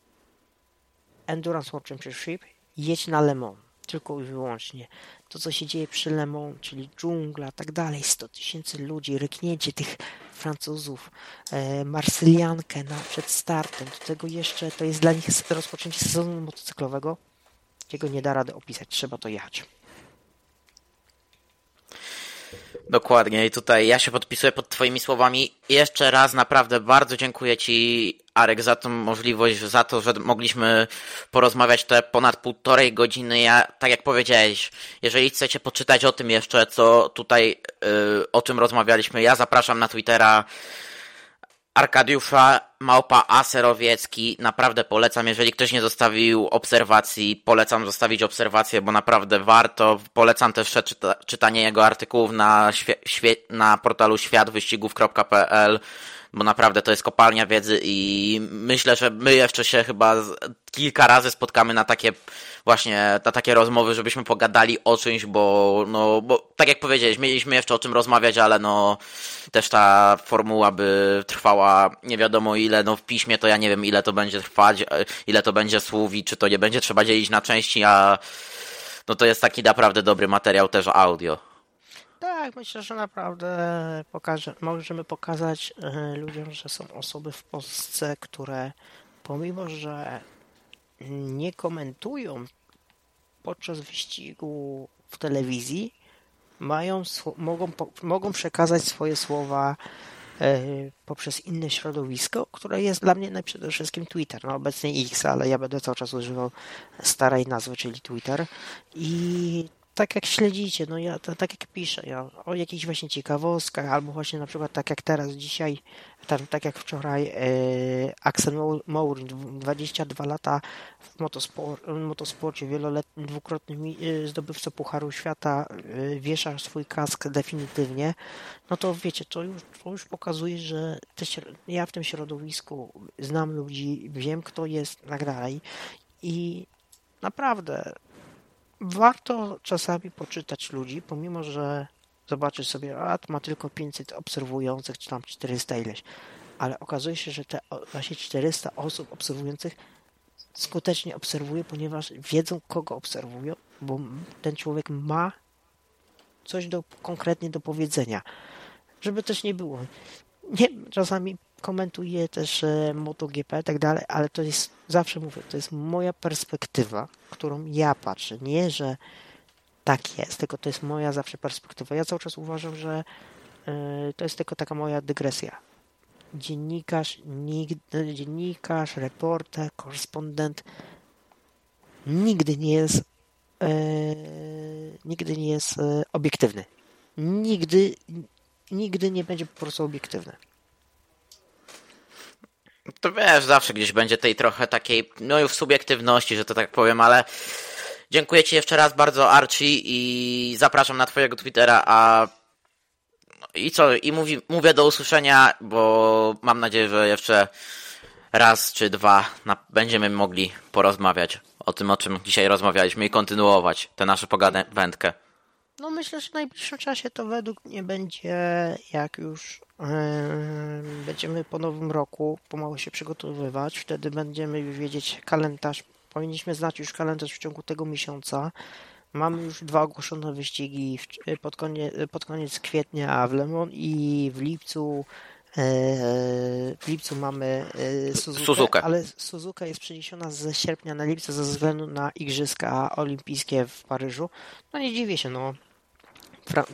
Endurance World Championship, jedź na Le Mans, tylko i wyłącznie. To, co się dzieje przy Le Mans, czyli dżungla i tak dalej, sto tysięcy ludzi, ryknięcie tych Francuzów, e, Marsyliankę na, przed startem, do tego jeszcze to jest dla nich rozpoczęcie sezonu motocyklowego, jego nie da rady opisać, trzeba to jechać. Dokładnie i tutaj ja się podpisuję pod twoimi słowami. Jeszcze raz naprawdę bardzo dziękuję ci, Arek, za tę możliwość, za to, że mogliśmy porozmawiać te ponad półtorej godziny. Ja, tak jak powiedziałeś, jeżeli chcecie poczytać o tym jeszcze, co tutaj, yy, o czym rozmawialiśmy, ja zapraszam na Twittera Arkadiusza małpa A. Serowiecki. Naprawdę polecam, jeżeli ktoś nie zostawił obserwacji, polecam zostawić obserwację, bo naprawdę warto. Polecam też czyta- czytanie jego artykułów na, świe- świe- na portalu świat wyścigów kropka p l, bo naprawdę to jest kopalnia wiedzy i myślę, że my jeszcze się chyba kilka razy spotkamy na takie właśnie, na takie rozmowy, żebyśmy pogadali o czymś, bo no, bo tak jak powiedziałeś, mieliśmy jeszcze o czym rozmawiać, ale no też ta formuła by trwała nie wiadomo ile, no w piśmie to ja nie wiem ile to będzie trwać, ile to będzie słów i czy to nie będzie trzeba dzielić na części, a no to jest taki naprawdę dobry materiał też audio. Tak, myślę, że naprawdę pokaże, możemy pokazać ludziom, że są osoby w Polsce, które pomimo, że nie komentują podczas wyścigu w telewizji, mają, mogą, mogą przekazać swoje słowa poprzez inne środowisko, które jest dla mnie przede wszystkim Twitter, no obecnie X, ale ja będę cały czas używał starej nazwy, czyli Twitter. I tak jak śledzicie, no ja to, tak jak piszę, ja o jakichś właśnie ciekawostkach, albo właśnie na przykład tak jak teraz, dzisiaj, tam, tak jak wczoraj e, Axel Maurin, dwadzieścia dwa lata w motospor, motosporcie, wieloletni, dwukrotny e, zdobywca Pucharu Świata, e, wiesza swój kask definitywnie, no to wiecie, to już, to już pokazuje, że te, ja w tym środowisku znam ludzi, wiem kto jest, tak dalej i naprawdę warto czasami poczytać ludzi, pomimo, że zobaczysz sobie, a ma tylko pięćset obserwujących, czy tam czterysta ileś, ale okazuje się, że te właśnie czterysta osób obserwujących skutecznie obserwuje, ponieważ wiedzą, kogo obserwują, bo ten człowiek ma coś do, konkretnie do powiedzenia. Żeby też nie było. Nie, czasami komentuję też e, MotoGP i tak dalej, ale to jest, zawsze mówię, to jest moja perspektywa, którą ja patrzę. Nie, że tak jest, tylko to jest moja zawsze perspektywa. Ja cały czas uważam, że e, to jest tylko taka moja dygresja. Dziennikarz, nigdy, dziennikarz, reporter, korespondent nigdy nie jest e, nigdy nie jest e, obiektywny. Nigdy nigdy nie będzie po prostu obiektywny. To wiesz, zawsze gdzieś będzie tej trochę takiej, no już subiektywności, że to tak powiem, ale dziękuję ci jeszcze raz bardzo, Archie, i zapraszam na twojego Twittera, a i co, i mówi, mówię do usłyszenia, bo mam nadzieję, że jeszcze raz czy dwa na... będziemy mogli porozmawiać o tym, o czym dzisiaj rozmawialiśmy i kontynuować tę naszą pogadęwędkę. No myślę, że w najbliższym czasie to według mnie będzie, jak już yy, będziemy po nowym roku pomału się przygotowywać, wtedy będziemy już wiedzieć kalendarz, powinniśmy znać już kalendarz w ciągu tego miesiąca. Mamy już dwa ogłoszone wyścigi w, pod, koniec, pod koniec kwietnia w Le Mans i w lipcu, yy, w lipcu mamy yy, Suzukę, Suzuka, ale Suzuka jest przeniesiona ze sierpnia na lipca ze względu na Igrzyska Olimpijskie w Paryżu. No nie dziwię się, no.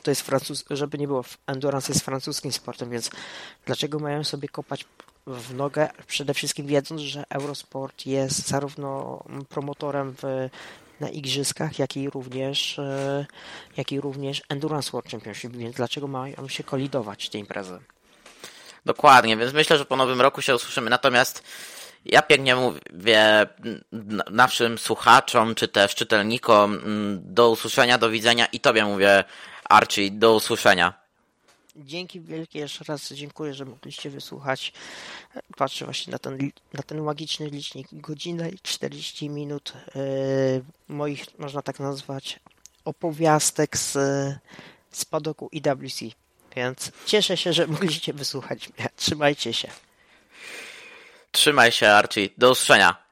To jest francuz, żeby nie było, endurance jest francuskim sportem, więc dlaczego mają sobie kopać w nogę? Przede wszystkim wiedząc, że Eurosport jest zarówno promotorem w, na igrzyskach, jak i również jak i również Endurance World Championship, więc dlaczego mają się kolidować te imprezy? Dokładnie, więc myślę, że po nowym roku się usłyszymy. Natomiast Ja pięknie mówię naszym słuchaczom, czy też czytelnikom do usłyszenia, do widzenia i tobie mówię, Archie, do usłyszenia. Dzięki wielkie, jeszcze raz dziękuję, że mogliście wysłuchać. Patrzę właśnie na ten, na ten magiczny licznik. Godzina i czterdzieści minut yy, moich, można tak nazwać, opowiastek z, z padoku I W C. Więc cieszę się, że mogliście wysłuchać mnie. Trzymajcie się. Trzymaj się, Archie. Do usłyszenia.